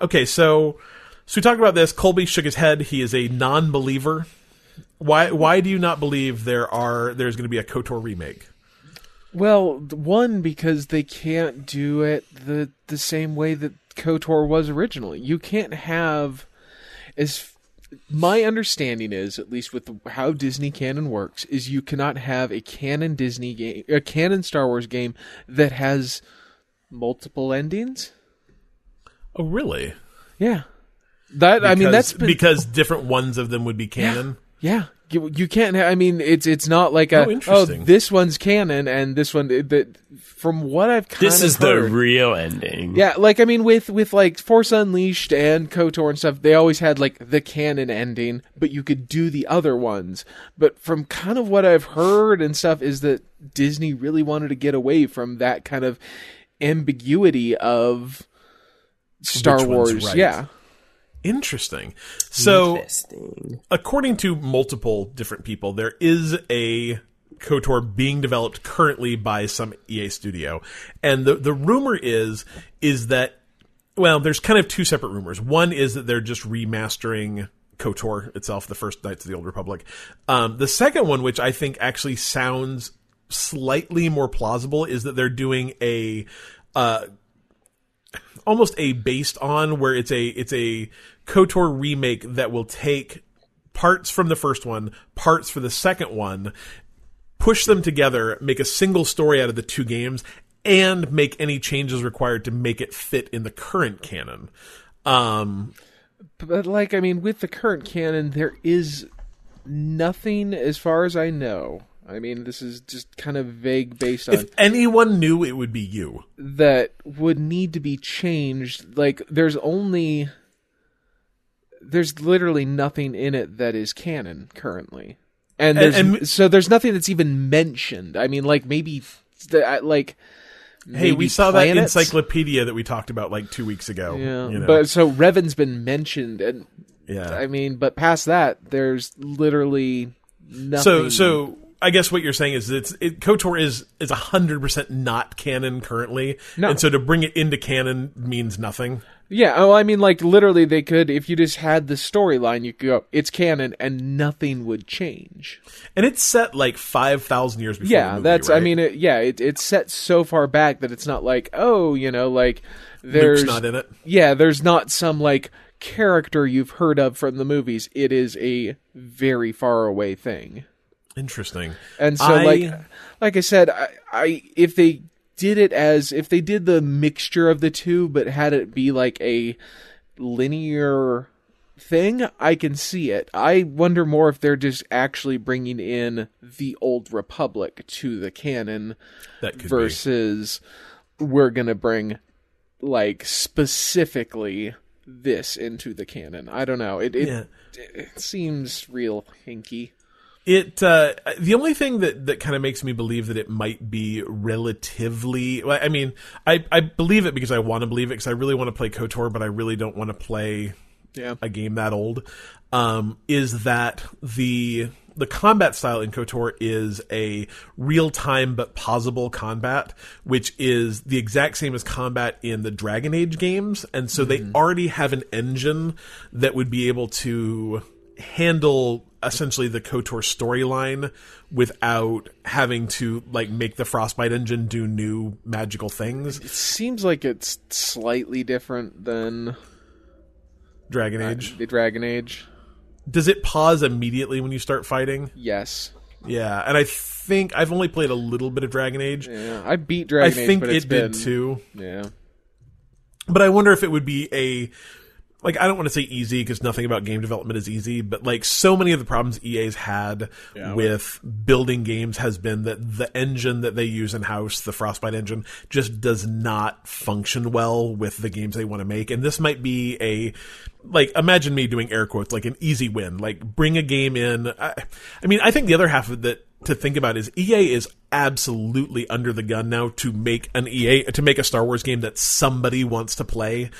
Okay, so we talked about this. Colby shook his head. He is a non-believer. Why do you not believe there's going to be a KOTOR remake? Well, one, because they can't do it the same way that KOTOR was originally. You can't have, as my understanding is, at least with how Disney canon works, is you cannot have a canon Disney game, a canon Star Wars game that has multiple endings. Oh, really? Yeah. Because different ones of them would be canon. Yeah. You can't have, I mean, it's not like this one's canon and this one, from what I've kind of heard. This is the real ending. Yeah, like, I mean, with like Force Unleashed and KOTOR and stuff, they always had like the canon ending, but you could do the other ones. But from kind of what I've heard and stuff is that Disney really wanted to get away from that kind of ambiguity of Star Wars. Right. Yeah. Interesting. So, according to multiple different people, there is a KOTOR being developed currently by some EA studio. And the rumor is that, well, there's kind of two separate rumors. One is that they're just remastering KOTOR itself, the first Knights of the Old Republic. The second one, which I think actually sounds slightly more plausible, is that they're doing a almost a based on, where it's a KOTOR remake that will take parts from the first one, parts for the second one, push them together, make a single story out of the two games, and make any changes required to make it fit in the current canon. But, like, I mean, with the current canon, there is nothing as far as I know. I mean, this is just kind of vague based on... If anyone knew, it would be you. That would need to be changed. Like, there's literally nothing in it that is canon currently. So there's nothing that's even mentioned. I mean, like, maybe we saw planets? That encyclopedia that we talked about like 2 weeks ago. Yeah, you know? But so Revan's been mentioned, and yeah, I mean, but past that, there's literally nothing. So I guess what you're saying is KOTOR is 100% not canon currently, and so to bring it into canon means nothing. Yeah, oh, I mean, like, literally, they could, if you just had the storyline, you could go, it's canon, and nothing would change. And it's set, like, 5,000 years before the movie, right? I mean, it's set so far back that it's not like, oh, you know, like, there's... Luke's not in it. Yeah, there's not some, like, character you've heard of from the movies. It is a very far away thing. Interesting. And so, like I said, I if they... did it as if they did the mixture of the two, but had it be like a linear thing, I can see it. I wonder more if they're just actually bringing in the Old Republic to the canon versus we're going to bring like specifically this into the canon. I don't know. It seems real hinky. The only thing that kind of makes me believe that it might be relatively... I mean, I believe it because I want to believe it, because I really want to play KOTOR, but I really don't want to play a game that old, is that the combat style in KOTOR is a real-time but pausable combat, which is the exact same as combat in the Dragon Age games, and so they already have an engine that would be able to handle... essentially the KOTOR storyline without having to like make the Frostbite engine do new magical things. It seems like it's slightly different than Dragon Age. Does it pause immediately when you start fighting? Yes. Yeah, and I think I've only played a little bit of Dragon Age. Yeah, I beat Dragon Age. I think did too. Yeah. But I wonder if it would be a... Like, I don't want to say easy, because nothing about game development is easy, but, like, so many of the problems EA's had with building games has been that the engine that they use in-house, the Frostbite engine, just does not function well with the games they want to make. And this might be a... Like, imagine me doing air quotes, like an easy win. Like, bring a game in... I mean, I think the other half of that to think about is EA is absolutely under the gun now to make a Star Wars game that somebody wants to play.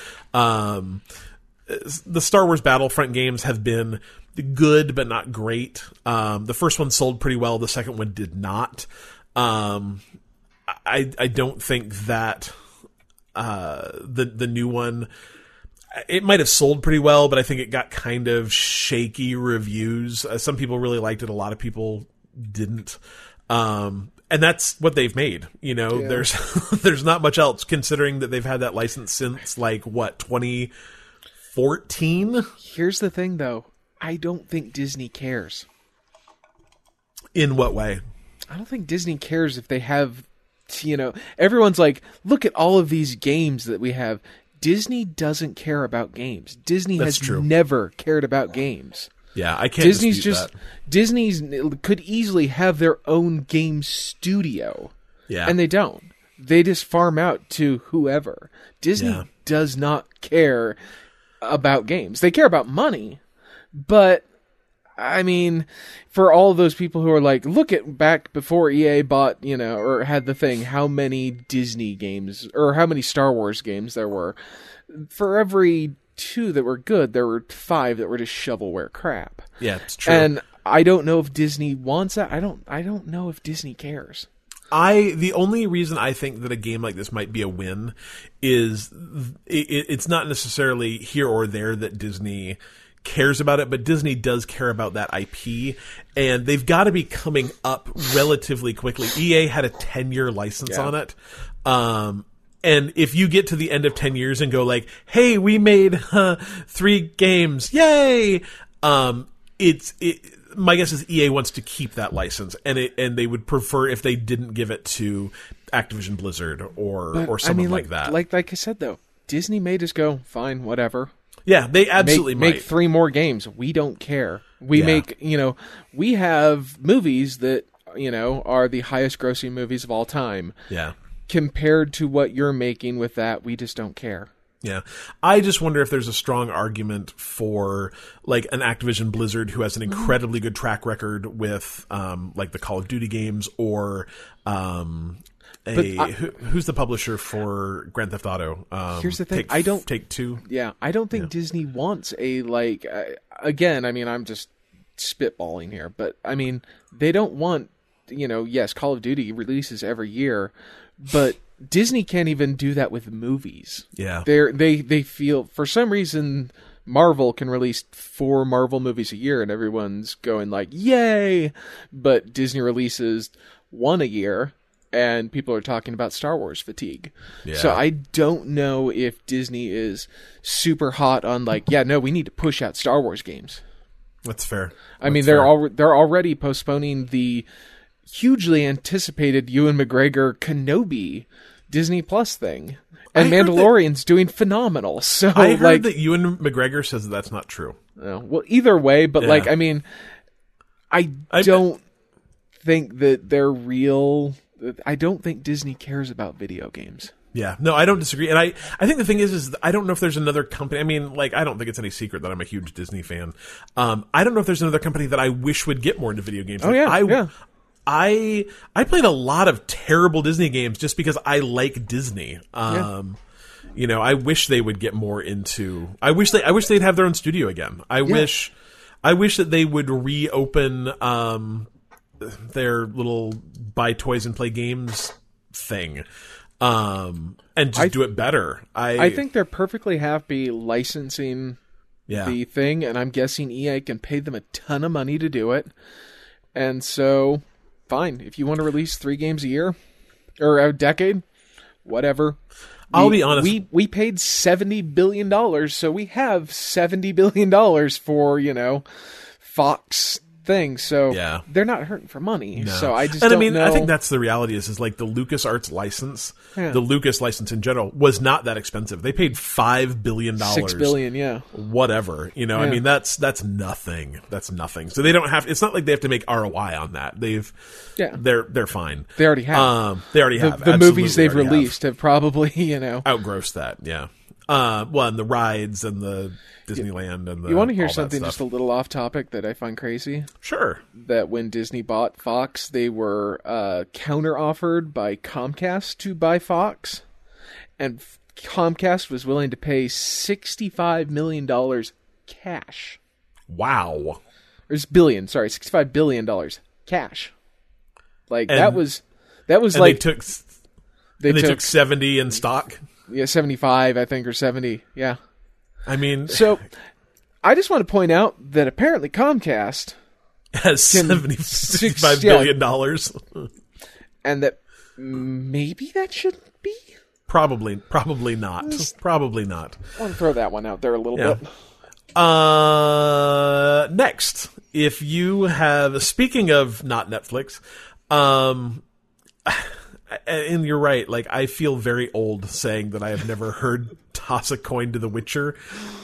The Star Wars Battlefront games have been good, but not great. The first one sold pretty well. The second one did not. I don't think that the new one... It might have sold pretty well, but I think it got kind of shaky reviews. Some people really liked it. A lot of people didn't. And that's what they've made, you know? Yeah. There's not much else, considering that they've had that license since, like, what, 2014? Here's the thing, though. I don't think Disney cares. In what way? I don't think Disney cares if they have, you know, everyone's like, look at all of these games that we have. Disney doesn't care about games. Disney never cared about games. Yeah, I can't dispute that. Disney's could easily have their own game studio. Yeah. And they don't. They just farm out to whoever. Disney does not care about games. They care about money, but I mean, for all those people who are like, look at back before EA bought, you know, or had the thing, how many Disney games or how many Star Wars games there were. For every two that were good, there were five that were just shovelware crap. Yeah, it's true. And I don't know if Disney wants that. I don't know if Disney cares. The only reason I think that a game like this might be a win is it's not necessarily here or there that Disney cares about it, but Disney does care about that IP, and they've got to be coming up relatively quickly. EA had a 10-year license on it. And if you get to the end of 10 years and go like, hey, we made 3 games. Yay. My guess is EA wants to keep that license, and they would prefer if they didn't give it to Activision Blizzard or someone like that. Like I said, though, Disney may just go, fine, whatever. Yeah, they absolutely make 3 more games. We don't care. We have movies that, are the highest grossing movies of all time. Yeah. Compared to what you're making with that, we just don't care. Yeah. I just wonder if there's a strong argument for like an Activision Blizzard who has an incredibly good track record with the Call of Duty games or who's the publisher for Grand Theft Auto? Here's the thing. Take Two. Yeah. I don't think Disney wants I'm just spitballing here, but they don't want, yes, Call of Duty releases every year, but Disney can't even do that with movies. Yeah. They feel, for some reason, Marvel can release 4 Marvel movies a year and everyone's going like, yay! But Disney releases 1 a year and people are talking about Star Wars fatigue. Yeah. So I don't know if Disney is super hot on we need to push out Star Wars games. That's fair. They're already postponing the hugely anticipated Ewan McGregor Kenobi Disney Plus thing, and Mandalorian's doing phenomenal. So I heard that Ewan McGregor says that's not true. Well, either way, but I don't think that they're real. I don't think Disney cares about video games. Yeah, no, I don't disagree. And I think the thing is I don't know if there's another company. I don't think it's any secret that I'm a huge Disney fan. I don't know if there's another company that I wish would get more into video games. I played a lot of terrible Disney games just because I like Disney. I wish they would get more into. I wish they'd have their own studio again. I wish that they would reopen their little buy toys and play games thing. And just do it better. I think they're perfectly happy licensing the thing, and I'm guessing EA can pay them a ton of money to do it. And so, fine. If you want to release 3 games a year, or a decade, whatever. I'll be honest. We paid $70 billion, so we have $70 billion for, Fox thing, so they're not hurting for money. No. So I don't know. I think that's the reality is like the LucasArts license, the Lucas license in general was not that expensive. They paid $5 billion, $6 billion, whatever. That's nothing. That's nothing. So they don't have. It's not like they have to make ROI on that. They're fine. They already have. The movies they've released have probably outgrossed that. Yeah. And the rides and the Disneyland and the. You want to hear something just a little off topic that I find crazy? Sure. That when Disney bought Fox, they were counter-offered by Comcast to buy Fox, and Comcast was willing to pay $65 million cash. Wow. It's billion. Sorry, $65 billion cash. They took 70 in stock. Yeah, 75, I think, or 70. Yeah. So I just want to point out that apparently Comcast has $65 billion. And that maybe that shouldn't be? Probably not. Probably not. I want to throw that one out there a little bit. Next, if you have, speaking of not Netflix, and you're right, I feel very old saying that I have never heard toss a coin to The Witcher,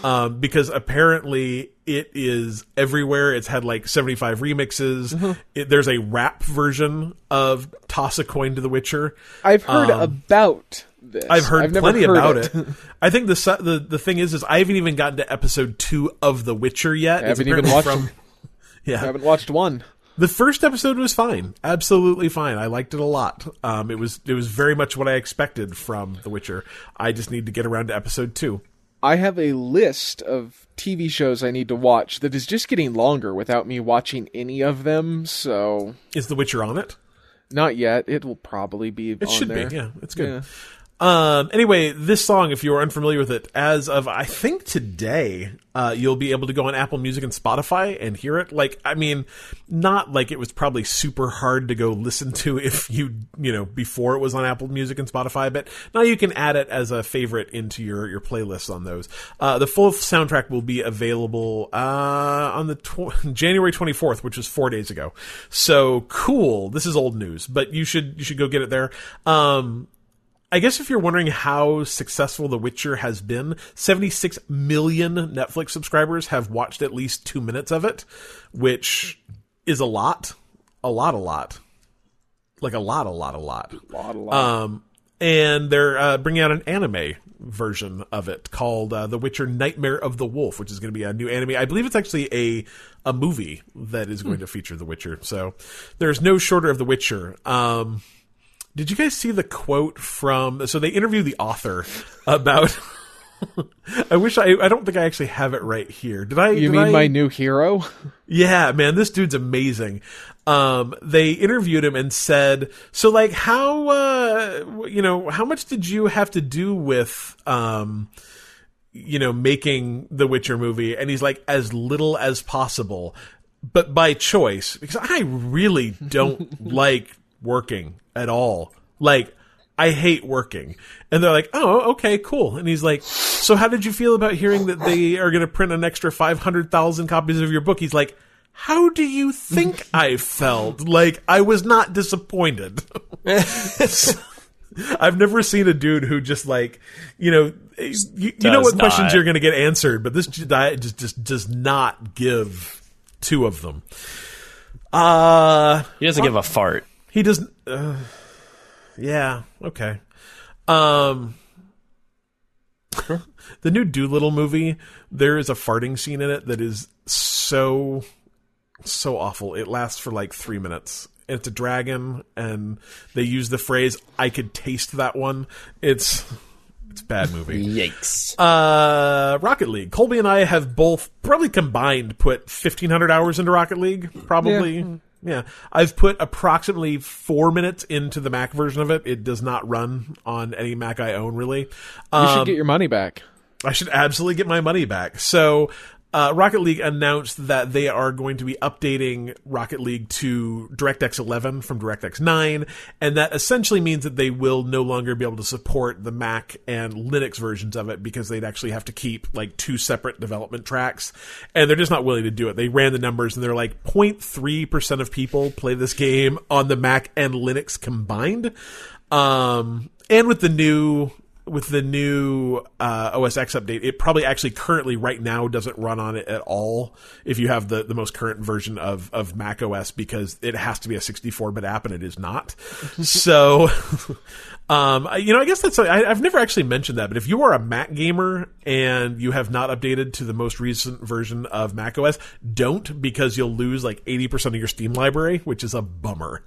because apparently it is everywhere. It's had 75 remixes. Mm-hmm. There's a rap version of Toss a Coin to The Witcher. I've heard about this. I've heard plenty about it. I think the thing is I haven't even gotten to episode 2 of The Witcher yet. I haven't even watched them. Yeah. I haven't watched 1. The first episode was fine, absolutely fine. I liked it a lot. It was very much what I expected from The Witcher. I just need to get around to episode 2. I have a list of TV shows I need to watch that is just getting longer without me watching any of them. So is The Witcher on it? Not yet. It will probably be. It should be. Yeah, it's good. Anyway, this song, if you are unfamiliar with it, as of I think today, you'll be able to go on Apple Music and Spotify and hear it. Like, I mean, not like it was probably super hard to go listen to if you know, before it was on Apple Music and Spotify, but now you can add it as a favorite into your playlists on those. The full soundtrack will be available on the January 24th, which was 4 days ago. So cool. This is old news, but you should go get it there. I guess if you're wondering how successful The Witcher has been, 76 million Netflix subscribers have watched at least 2 minutes of it, which is a lot. Like a lot. And they're bringing out an anime version of it called The Witcher Nightmare of the Wolf, which is going to be a new anime. I believe it's actually a movie that is going to feature The Witcher. So there's no shortage of The Witcher. Did you guys see the quote from... So they interviewed the author about... I don't think I actually have it right here. You mean my new hero? Yeah, man, this dude's amazing. They interviewed him and said, so like how much did you have to do with... making the Witcher movie? And he's like, as little as possible, but by choice. Because I really don't like... working at all. Like, I hate working. And they're like, oh, okay, cool. And he's like, so how did you feel about hearing that they are going to print an extra 500,000 copies of your book? He's like, how do you think I felt? Like, I was not disappointed. I've never seen a dude who just like, you know what not. Questions you're going to get answered, but this guy just does not give two of them. He doesn't give a fart. He doesn't... yeah, okay. The new Doolittle movie, there is a farting scene in it that is so awful. It lasts for like 3 minutes. And it's a dragon, and they use the phrase, I could taste that one. It's a bad movie. Yikes. Rocket League. Colby and I have both probably combined put 1,500 hours into Rocket League. Probably... Yeah. Yeah, I've put approximately 4 minutes into the Mac version of it. It does not run on any Mac I own, really. You should get your money back. I should absolutely get my money back. So Rocket League announced that they are going to be updating Rocket League to DirectX 11 from DirectX 9, and that essentially means that they will no longer be able to support the Mac and Linux versions of it because they'd actually have to keep like two separate development tracks, and they're just not willing to do it. They ran the numbers, and they're like 0.3% of people play this game on the Mac and Linux combined, and with the new... With the new OS X update, it probably actually currently right now doesn't run on it at all if you have the most current version of Mac OS because it has to be a 64-bit app, and it is not. So, I guess that's... I've never actually mentioned that, but if you are a Mac gamer and you have not updated to the most recent version of Mac OS, don't, because you'll lose like 80% of your Steam library, which is a bummer.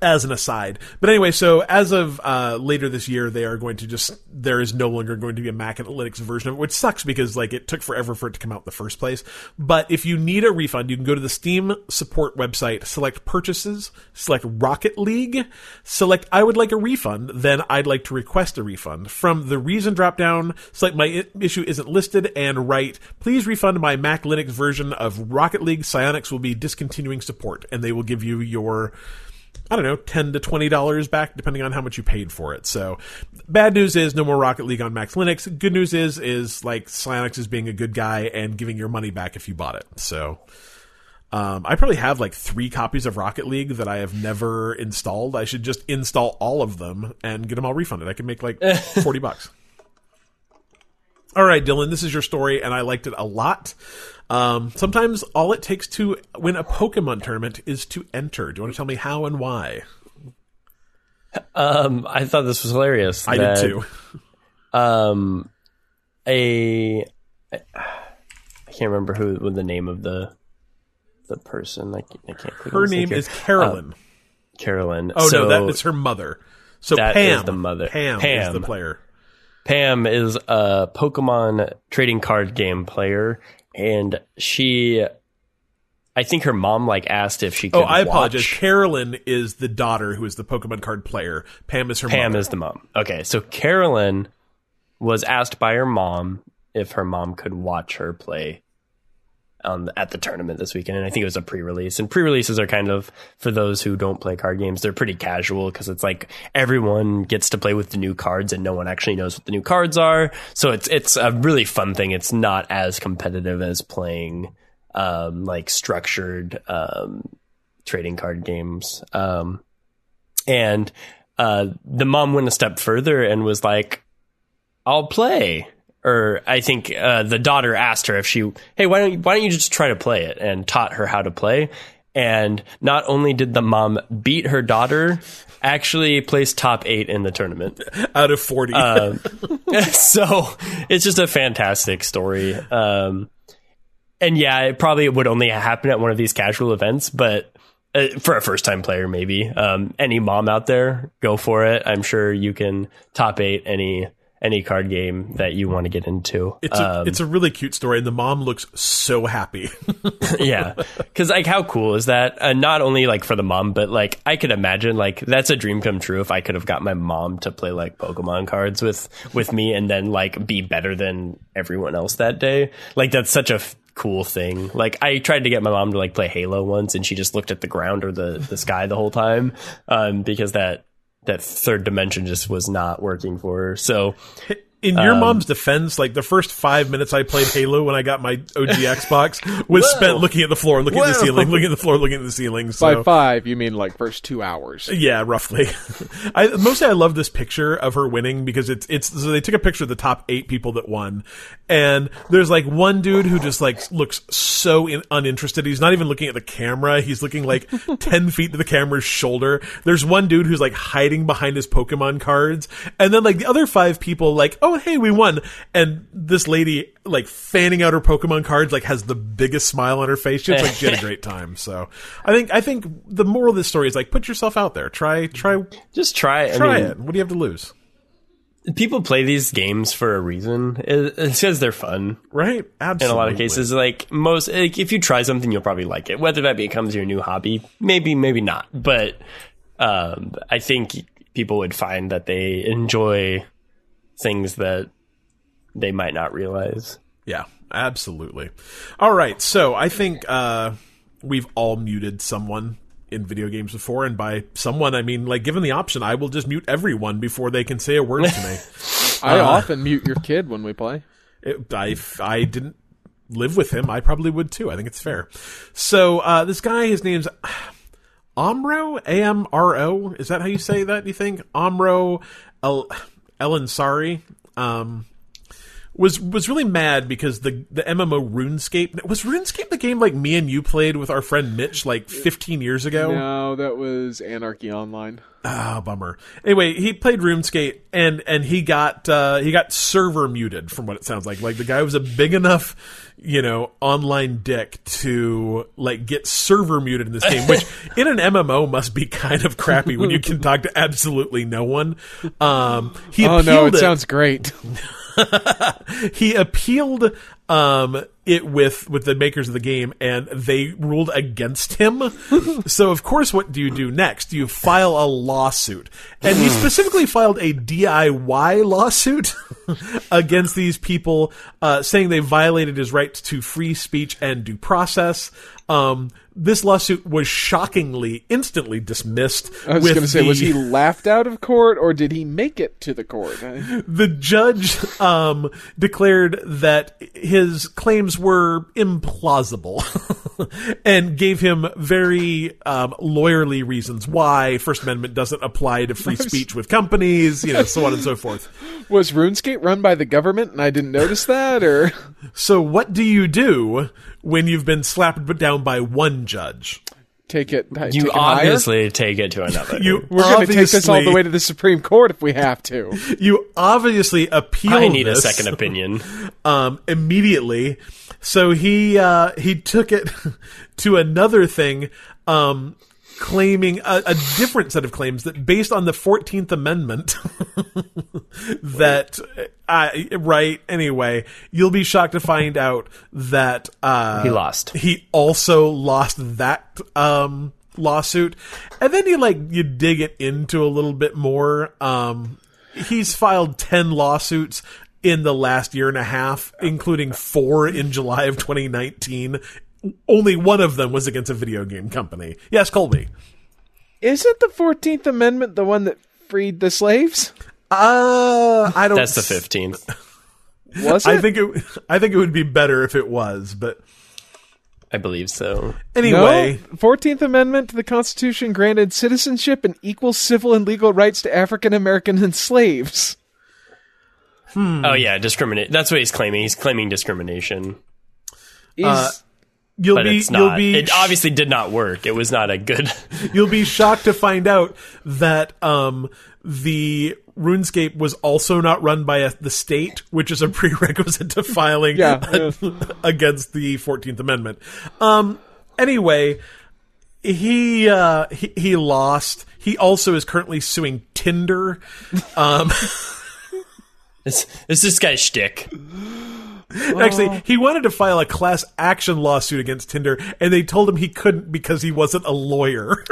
As an aside. But anyway, so as of later this year, they are going to there is no longer going to be a Mac and Linux version of it, which sucks because like it took forever for it to come out in the first place. But if you need a refund, you can go to the Steam support website, select purchases, select Rocket League, select I would like a refund, then I'd like to request a refund. From the reason dropdown, select my issue isn't listed and write, please refund my Mac Linux version of Rocket League. Psyonix will be discontinuing support, and they will give you your... I don't know, $10 to $20 back, depending on how much you paid for it. So bad news is no more Rocket League on Mac Linux. Good news is like Psyonix is being a good guy and giving your money back if you bought it. So I probably have like 3 copies of Rocket League that I have never installed. I should just install all of them and get them all refunded. I can make like $40. All right, Dylan, this is your story, and I liked it a lot. Sometimes all it takes to win a Pokemon tournament is to enter. Do you want to tell me how and why? I thought this was hilarious. I did too. I can't remember who the name of the person. I can't. Her name is Carolyn. Carolyn. Oh so no, that is her mother. So that Pam is the mother. Pam is the player. Pam is a Pokemon trading card game player, and she I think her mom like asked if she could. Oh, I apologize. Carolyn is the daughter who is the Pokemon card player. Pam is her mom. Pam is the mom. Okay, so Carolyn was asked by her mom if her mom could watch her play at the tournament this weekend, and I think it was a pre-release. And pre-releases are kind of, for those who don't play card games, they're pretty casual because it's like everyone gets to play with the new cards and no one actually knows what the new cards are. So it's a really fun thing. It's not as competitive as playing like structured trading card games. And the mom went a step further and was like, I'll play. Or I think the daughter asked her if she, hey, why don't you just try to play it, and taught her how to play. And not only did the mom beat her daughter, actually placed top 8 in the tournament out of 40. So it's just a fantastic story. And yeah, it probably would only happen at one of these casual events, but for a first time player, maybe any mom out there, go for it. I'm sure you can top 8 any card game that you want to get into. It's a really cute story, and the mom looks so happy. Yeah, because like, how cool is that? Not only like for the mom, but like I could imagine like that's a dream come true. If I could have got my mom to play like Pokemon cards with me, and then like be better than everyone else that day, like that's such a cool thing. Like I tried to get my mom to like play Halo once, and she just looked at the ground or the sky the whole time, because that third dimension just was not working for her. So in your mom's defense, like the first 5 minutes I played Halo when I got my OG Xbox was spent looking at the floor, looking at the ceiling, looking at the floor, looking at the ceiling. So. By 5, you mean like first 2 hours. Yeah, roughly. I love this picture of her winning because it's so they took a picture of the top 8 people that won. And there's like one dude who just like looks so uninterested. He's not even looking at the camera. He's looking like 10 feet to the camera's shoulder. There's one dude who's like hiding behind his Pokemon cards. And then like the other 5 people like, oh, hey, we won. And this lady, like, fanning out her Pokemon cards, like, has the biggest smile on her face. She's like, she had a great time. So I think the moral of this story is, like, put yourself out there. Try it. What do you have to lose? People play these games for a reason. It's because they're fun. Right? Absolutely. In a lot of cases, like, most, like, if you try something, you'll probably like it. Whether that becomes your new hobby, maybe not. But I think people would find that they enjoy things that they might not realize. Yeah, absolutely. All right, so I think we've all muted someone in video games before, and by someone I mean, like, given the option, I will just mute everyone before they can say a word to me. I often mute your kid when we play. If I didn't live with him, I probably would too. I think it's fair. So this guy, his name's Amro? A-M-R-O? Is that how you say that, do you think? Amro El-Ansari was really mad because the MMO RuneScape... Was RuneScape the game like me and you played with our friend Mitch like 15 years ago? No, that was Anarchy Online. Oh, bummer. Anyway, he played RuneScape and he got server muted from what it sounds like. Like the guy was a big enough, you know, online dick to like get server muted in this game, which in an MMO must be kind of crappy when you can talk to absolutely no one. It sounds great. He appealed it with the makers of the game, and they ruled against him. So, of course, what do you do next? You file a lawsuit. And he specifically filed a DIY lawsuit against these people, saying they violated his rights to free speech and due process. This lawsuit was shockingly instantly dismissed. I was going to say, was he laughed out of court or did he make it to the court? The judge declared that his claims were implausible and gave him very lawyerly reasons why First Amendment doesn't apply to free speech with companies, you know, so on and so forth. Was RuneScape run by the government and I didn't notice that? Or so what do you do when you've been slapped down by one judge? Take it to another. We're going to take this all the way to the Supreme Court if we have to. You obviously appeal. I need a second opinion immediately. So he took it to another thing, claiming a different set of claims that based on the 14th Amendment that Right. Anyway, you'll be shocked to find out that he lost. He also lost that lawsuit, and then you dig it into a little bit more. He's filed 10 lawsuits in the last year and a half, including 4 in July of 2019. Only one of them was against a video game company. Yes, Colby. Isn't the 14th Amendment the one that freed the slaves? I don't. That's the 15th. Was it? I think it would be better if it was, but I believe so. Anyway, no, 14th Amendment to the Constitution granted citizenship and equal civil and legal rights to African Americans and slaves. Oh yeah, discriminate. That's what he's claiming. He's claiming discrimination. It obviously did not work. It was not a good. You'll be shocked to find out that the RuneScape was also not run by the state, which is a prerequisite to filing against the 14th Amendment. Anyway, he lost. He also is currently suing Tinder. It's this guy's shtick. Actually, he wanted to file a class action lawsuit against Tinder, and they told him he couldn't because he wasn't a lawyer.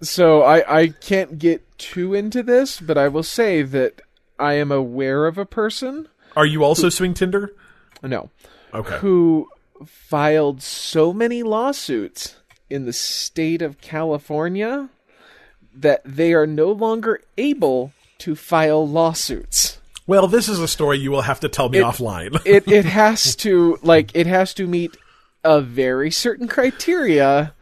So I can't get too into this, but I will say that I am aware of a person. Are you also suing Tinder? No. Okay. Who filed so many lawsuits in the state of California that they are no longer able to file lawsuits. Well, this is a story you will have to tell me offline. It has to meet a very certain criteria,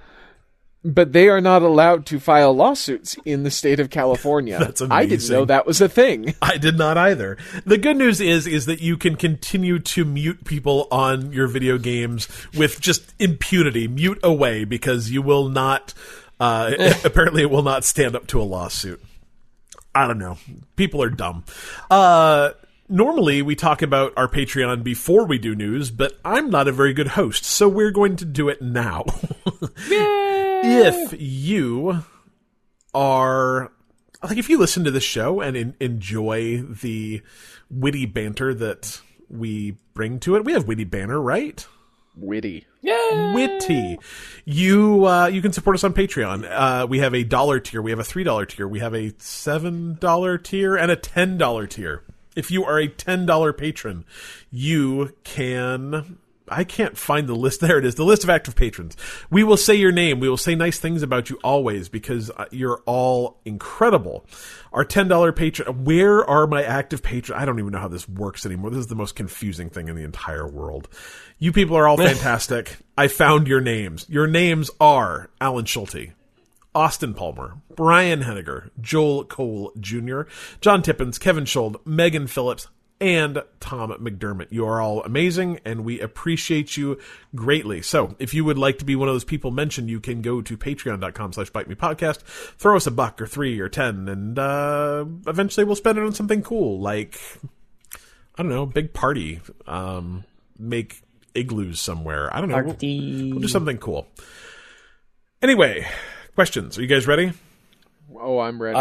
but they are not allowed to file lawsuits in the state of California. That's amazing. I didn't know that was a thing. I did not either. The good news is that you can continue to mute people on your video games with just impunity. Mute away, because you will not apparently it will not stand up to a lawsuit. I don't know. People are dumb. Normally, we talk about our Patreon before we do news, but I'm not a very good host, so we're going to do it now. If you are... if you listen to this show and enjoy the witty banter that we bring to it... We have witty banter, right? Witty. Yay! Witty. You can support us on Patreon. We have a $1 tier, we have a $3 tier, we have a $7 tier, and a $10 tier. If you are a $10 patron, you can... I can't find the list. There it is. The list of active patrons. We will say your name. We will say nice things about you always, because you're all incredible. Our $10 patron. Where are my active patrons? I don't even know how this works anymore. This is the most confusing thing in the entire world. You people are all fantastic. I found your names. Your names are Alan Schulte, Austin Palmer, Brian Henniger, Joel Cole Jr., John Tippins, Kevin Schold, Megan Phillips, and Tom McDermott. You are all amazing, and we appreciate you greatly. So if you would like to be one of those people mentioned, you can go to patreon.com/bitemepodcast, throw us a buck or 3 or 10, and eventually we'll spend it on something cool, like, I don't know, big party, make igloos somewhere. I don't know. We'll do something cool. Anyway, questions. Are you guys ready? Oh, I'm ready.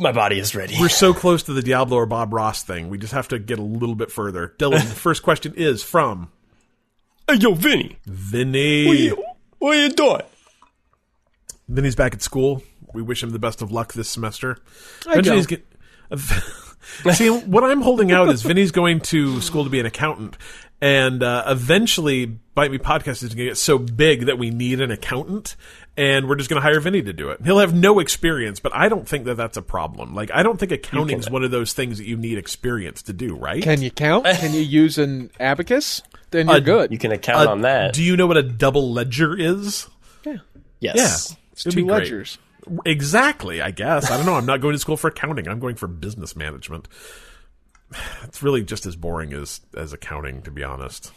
My body is ready. We're so close to the Diablo or Bob Ross thing. We just have to get a little bit further. Dylan, the first question is from... Hey, yo, Vinny. What are you doing? Vinny's back at school. We wish him the best of luck this semester. See, what I'm holding out is Vinny's going to school to be an accountant. And eventually, Bite Me Podcast is going to get so big that we need an accountant. And we're just going to hire Vinny to do it. He'll have no experience, but I don't think that that's a problem. Like, I don't think accounting is one of those things that you need experience to do, right? Can you count? Can you use an abacus? Then you're good. You can account on that. Do you know what a double ledger is? Yeah. Yes. Yeah. It's two ledgers. Great. Exactly, I guess. I don't know. I'm not going to school for accounting. I'm going for business management. It's really just as boring as accounting, to be honest.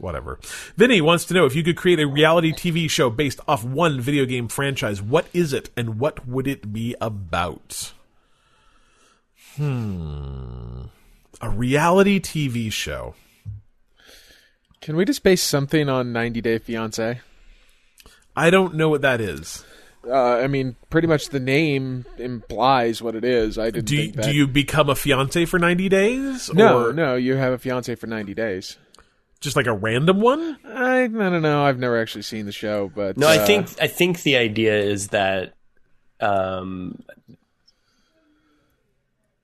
Whatever. Vinny wants to know, if you could create a reality TV show based off one video game franchise, what is it and what would it be about? A reality TV show. Can we just base something on 90 Day Fiancé? I don't know what that is. I mean, pretty much the name implies what it is. I didn't think that. Do you become a fiancé for 90 days? No, no, you have a fiancé for 90 days. Just like a random one? I don't know. I've never actually seen the show, but no, I think the idea is that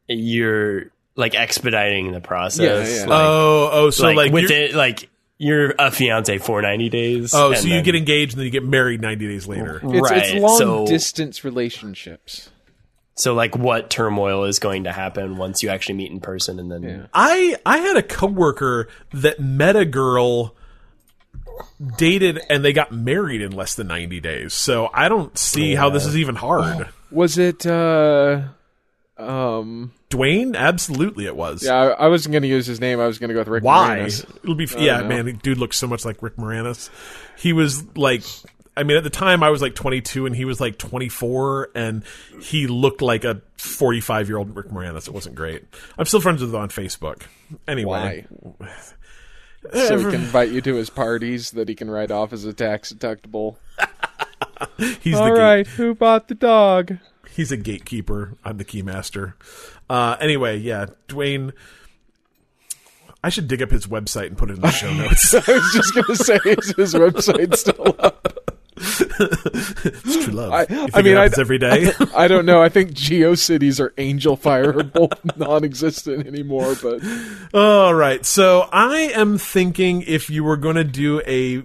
you're like expediting the process. Yeah, yeah. Like, so like with it, like you're a fiancé for 90 days. Oh, so you get engaged and then you get married 90 days later. Right. It's long distance relationships. So, like, what turmoil is going to happen once you actually meet in person, and then... Yeah. I had a coworker that met a girl, dated, and they got married in less than 90 days. So, I don't see how this is even hard. Was it, Dwayne? Absolutely it was. Yeah, I wasn't going to use his name. I was going to go with Rick Moranis. Why? It'll be... man, the dude looks so much like Rick Moranis. He was, like... I mean, at the time, I was like 22, and he was like 24, and he looked like a 45-year-old Rick Moranis. It wasn't great. I'm still friends with him on Facebook. Anyway. Why? So he can invite you to his parties that he can write off as a tax-deductible. All right, who bought the dog? He's a gatekeeper. I'm the keymaster. Anyway, yeah, Dwayne... I should dig up his website and put it in the show notes. I was just going to say, is his website still up? It's true love. I mean, every day. I don't know. I think GeoCities or Angel Fire are both non-existent anymore. But all right. So I am thinking if you were going to do a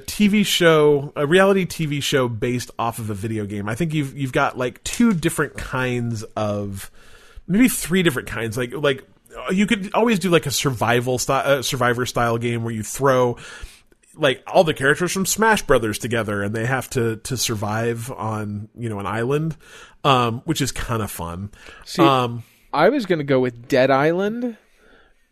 TV show, a reality TV show based off of a video game, I think you've got like two different kinds of, maybe three different kinds. Like you could always do like a survivor style game where you throw like all the characters from Smash Brothers together and they have to survive on, you know, an island, which is kind of fun. See, I was going to go with Dead Island.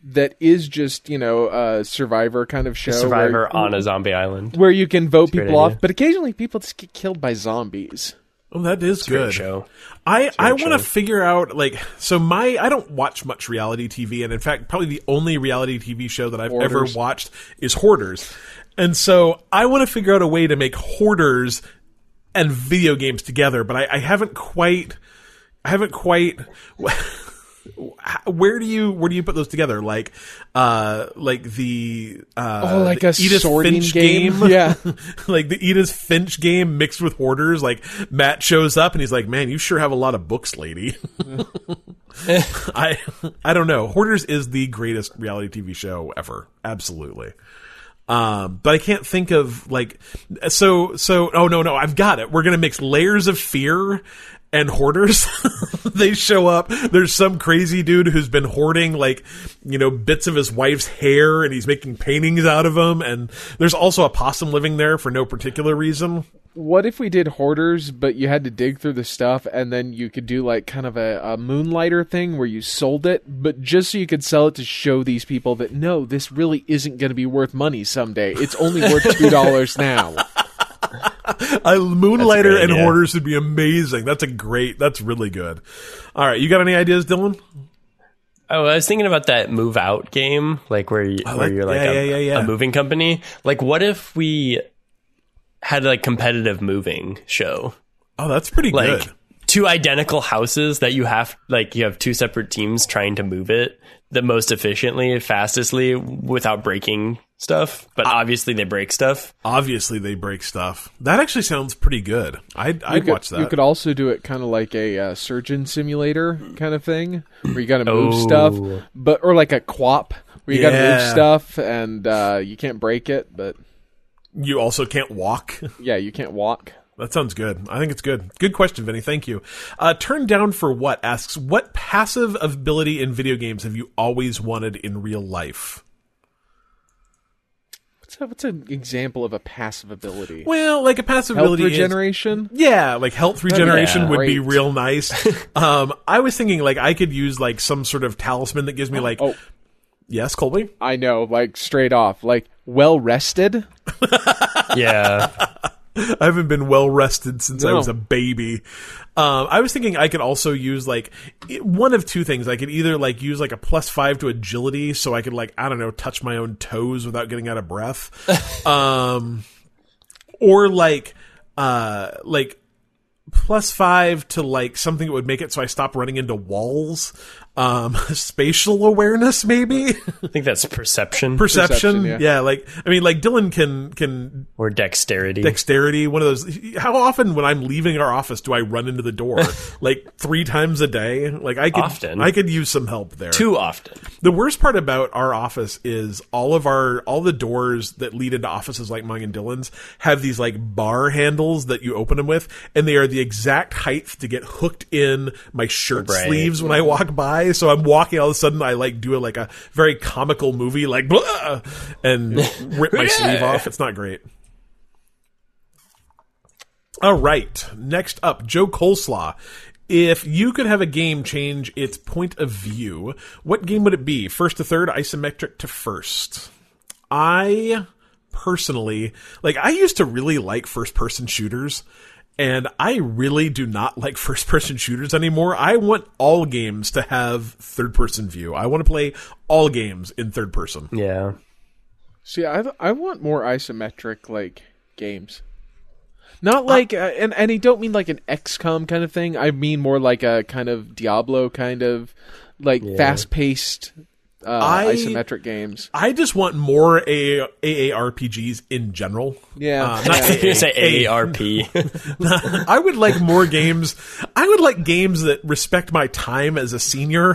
That is just, you know, a Survivor kind of show. Survivor on a zombie island. Where you can vote people off, but occasionally people just get killed by zombies. Oh, that is good. Great show. I want to figure out, like, so I don't watch much reality TV, and in fact, probably the only reality TV show that I've ever watched is Hoarders. And so I want to figure out a way to make Hoarders and video games together, but I haven't quite where do you put those together? Like a Edith Finch game? Yeah. Like the Edith Finch game mixed with Hoarders. Like Matt shows up and he's like, man, you sure have a lot of books, lady. I don't know. Hoarders is the greatest reality TV show ever. Absolutely. But I can't think of like, so, oh no, I've got it. We're going to mix Layers of Fear and Hoarders. They show up. There's some crazy dude who's been hoarding, like, you know, bits of his wife's hair, and he's making paintings out of them. And there's also a possum living there for no particular reason. What if we did Hoarders, but you had to dig through the stuff, and then you could do like kind of a Moonlighter thing where you sold it, but just so you could sell it to show these people that no, this really isn't going to be worth money someday. It's only worth $2 now. Moonlighter and Hoarders would be amazing. That's really good. All right, you got any ideas, Dylan? Oh, I was thinking about that Move Out game, like where you're a moving company. Like, what if we had like competitive moving show? Oh, that's pretty like, good. Two identical houses that you have two separate teams trying to move it the most efficiently, fastestly, without breaking stuff. But obviously they break stuff. That actually sounds pretty good. I'd watch that. You could also do it kind of like a surgeon simulator kind of thing where you got to move stuff, but or like a co-op where you got to move stuff and you can't break it, but you also can't walk. Yeah, you can't walk. That sounds good. I think it's good. Good question, Vinny. Thank you. Turned Down for What asks, what passive ability in video games have you always wanted in real life? What's an example of a passive ability? Well, like a passive ability is... Health regeneration? Yeah, like health regeneration would be real nice. I was thinking like I could use like some sort of talisman that gives me like... Oh. Yes, Colby? I know, like straight off. Like well-rested? Yeah. I haven't been well rested since I was a baby. I was thinking I could also use like one of two things. I could either like use like a +5 to agility, so I could like I don't know, touch my own toes without getting out of breath, or like +5 to like something that would make it so I stop running into walls. Spatial awareness, maybe. I think that's perception. Perception, yeah. Like Dylan can or dexterity. One of those. How often when I'm leaving our office do I run into the door? Like 3 times a day. Like I could use some help there. Too often. The worst part about our office is all the doors that lead into offices like mine and Dylan's have these like bar handles that you open them with, and they are the exact height to get hooked in my shirt sleeves when I walk by. So I'm walking, all of a sudden I like do like a very comical movie, like blah, and rip my sleeve off. It's not great. All right, next up, Joe Coleslaw. If you could have a game change its point of view, what game would it be? First to third, isometric to first. I personally, like, I used to really like first-person shooters. And I really do not like first-person shooters anymore. I want all games to have third-person view. I want to play all games in third person. Yeah. See, I want more isometric, like, games. Not like, and I don't mean like an XCOM kind of thing. I mean more like a kind of Diablo kind of, like, fast-paced isometric games. I just want more AARPGs in general. Yeah. Not going to say AARP. I would like more games. I would like games that respect my time as a senior.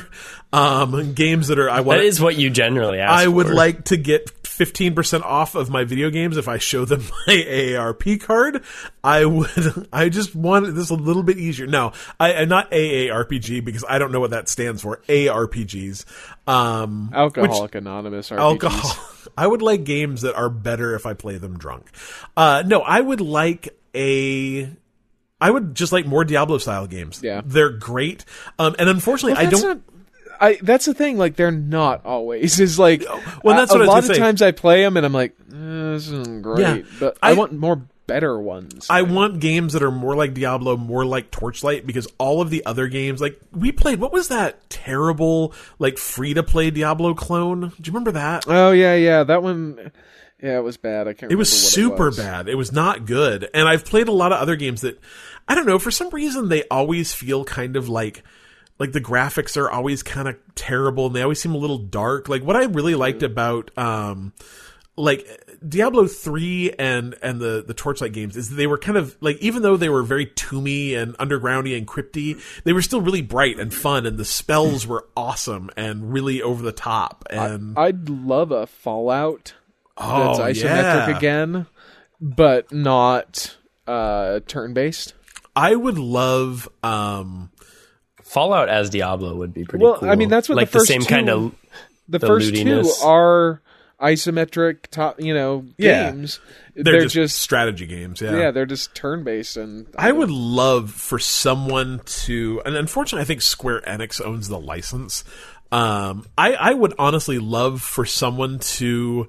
Games that are... that is what you generally ask for. I would like to get 15% off of my video games if I show them my AARP card. I just wanted this a little bit easier. No, I'm not AARPG because I don't know what that stands for. ARPGs. Alcoholic Anonymous RPGs. I would like games that are better if I play them drunk. No, I would like I would just like more Diablo-style games. Yeah. They're great. And unfortunately, I don't... that's the thing. Like, they're not always. Is like, well, that's what a lot of times I play them, and I'm like, this isn't great. Yeah, but I want more better ones. I want games that are more like Diablo, more like Torchlight, because all of the other games, like we played, what was that terrible, like free to play Diablo clone? Do you remember that? Oh yeah, that one. Yeah, it was bad. I can't remember what it was. It was super bad. It was not good. And I've played a lot of other games that I don't know. For some reason, they always feel kind of like the graphics are always kind of terrible and they always seem a little dark. Like what I really liked about like Diablo 3 and the Torchlight games is they were kind of like, even though they were very toomy and undergroundy and crypty, they were still really bright and fun, and the spells were awesome and really over the top. And I'd love a Fallout that's isometric again, but not turn based. I would love Fallout as Diablo would be pretty cool. I mean, that's what like the first two are isometric games. They're just strategy games. Yeah, they're just turn-based. And I would love for someone to, and unfortunately I think Square Enix owns the license. I would honestly love for someone to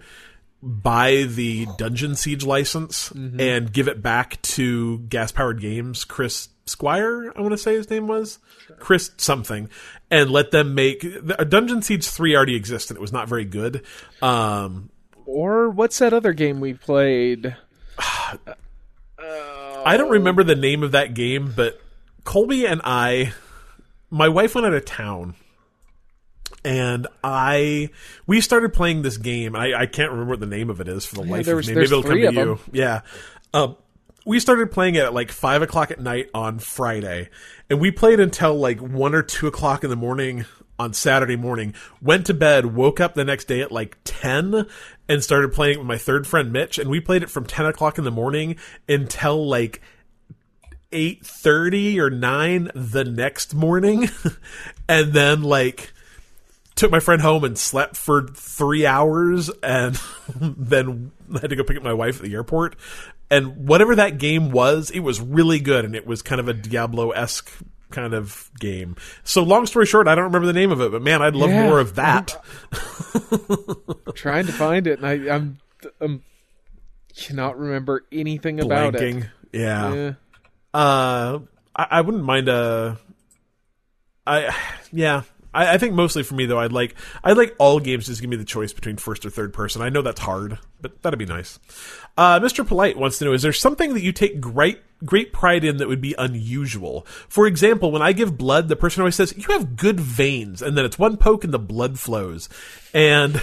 buy the Dungeon Siege license and give it back to Gas-Powered Games, Chris Squire, I want to say his name was. Sure. Chris something. And let them make... Dungeon Siege 3 already exists, and it was not very good. Or what's that other game we played? I don't remember the name of that game, but Colby and I... My wife went out of town, and we started playing this game. I can't remember what the name of it is for the life of me. Maybe it'll come to you. Yeah. We started playing it at like 5 o'clock at night on Friday, and we played until like 1 or 2 o'clock in the morning on Saturday morning, went to bed, woke up the next day at like 10, and started playing it with my third friend, Mitch, and we played it from 10 o'clock in the morning until like 8:30 or 9 the next morning, and then like... took my friend home and slept for 3 hours, and then had to go pick up my wife at the airport. And whatever that game was, it was really good, and it was kind of a Diablo-esque kind of game. So long story short, I don't remember the name of it, but man, I'd love more of that. I'm trying to find it, and I cannot remember anything about it. Yeah. I wouldn't mind I think mostly for me though, I'd like all games to just give me the choice between first or third person. I know that's hard, but that'd be nice. Mr. Polite wants to know: is there something that you take great pride in that would be unusual? For example, when I give blood, the person always says, "You have good veins," and then it's one poke and the blood flows. And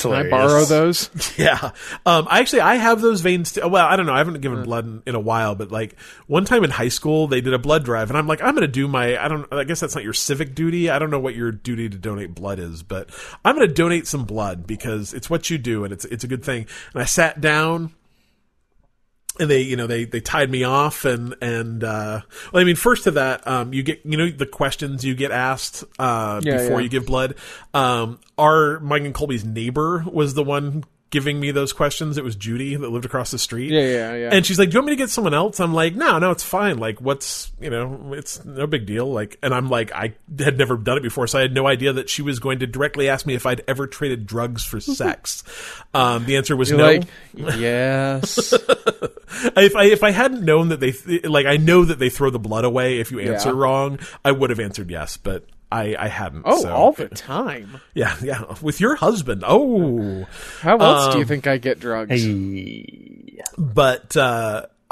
can I borrow those? Yeah. I have those veins too. Well, I don't know. I haven't given blood in a while, but like one time in high school, they did a blood drive and I'm like, I'm going to do I guess that's not your civic duty. I don't know what your duty to donate blood is, but I'm going to donate some blood because it's what you do and it's a good thing. And I sat down and they tied me off first of that, you get, the questions you get asked, before you give blood. Our Mike and Colby's neighbor was the one giving me those questions. It was Judy that lived across the street. Yeah. And she's like, "Do you want me to get someone else?" I'm like, no, it's fine. Like, what's, it's no big deal. Like, and I'm like, I had never done it before. So I had no idea that she was going to directly ask me if I'd ever traded drugs for sex. The answer was no. Like, yes. If I hadn't known that I know that they throw the blood away if you answer wrong, I would have answered yes, but I hadn't. Oh, so. All the time. Yeah. With your husband. Oh. How else do you think I get drugs? But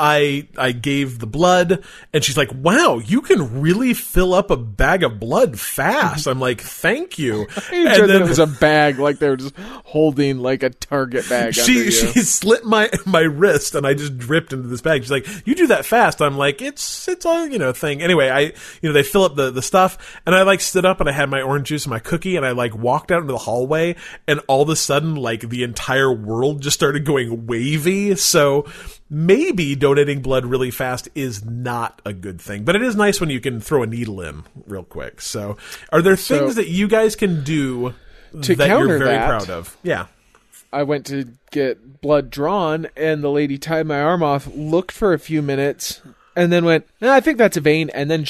I gave the blood, and she's like, "Wow, you can really fill up a bag of blood fast." I'm like, "Thank you." It was a bag, like they were just holding like a Target bag. She slit my wrist, and I just dripped into this bag. She's like, "You do that fast?" I'm like, "It's all thing." Anyway, they fill up the stuff, and I stood up and I had my orange juice and my cookie, and I walked out into the hallway, and all of a sudden the entire world just started going wavy. So maybe donating blood really fast is not a good thing, but it is nice when you can throw a needle in real quick. So are there things that you guys can do that you're very proud of? Yeah. I went to get blood drawn and the lady tied my arm off, looked for a few minutes and then went, "No, I think that's a vein." And then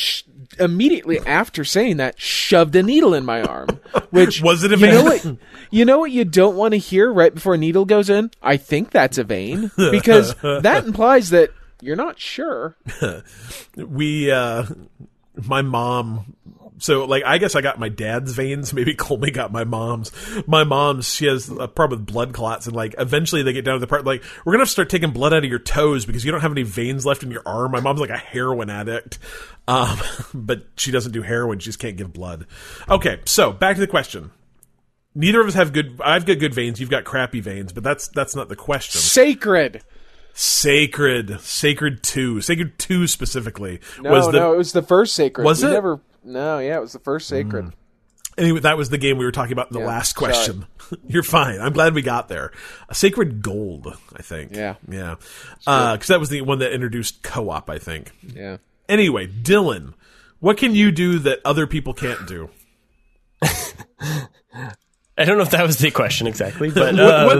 immediately after saying that, shoved a needle in my arm, which was it a vein? You know what you don't want to hear right before a needle goes in? "I think that's a vein," because that implies that you're not sure. My mom. So, I guess I got my dad's veins. Maybe Colby got my mom's. My mom's, she has a problem with blood clots. And, eventually they get down to the part, "We're going to have to start taking blood out of your toes because you don't have any veins left in your arm." My mom's, a heroin addict. But she doesn't do heroin. She just can't give blood. Okay, so back to the question. Neither of us have good... I've got good veins. You've got crappy veins. But that's not the question. Sacred 2. Sacred 2 specifically. No, it was the first Sacred. Was it? It was the first Sacred. Anyway, that was the game we were talking about in the last question. You're fine. I'm glad we got there. Sacred Gold, I think. Yeah. Because that was the one that introduced co-op, I think. Yeah. Anyway, Dylan, what can you do that other people can't do? I don't know if that was the question exactly, but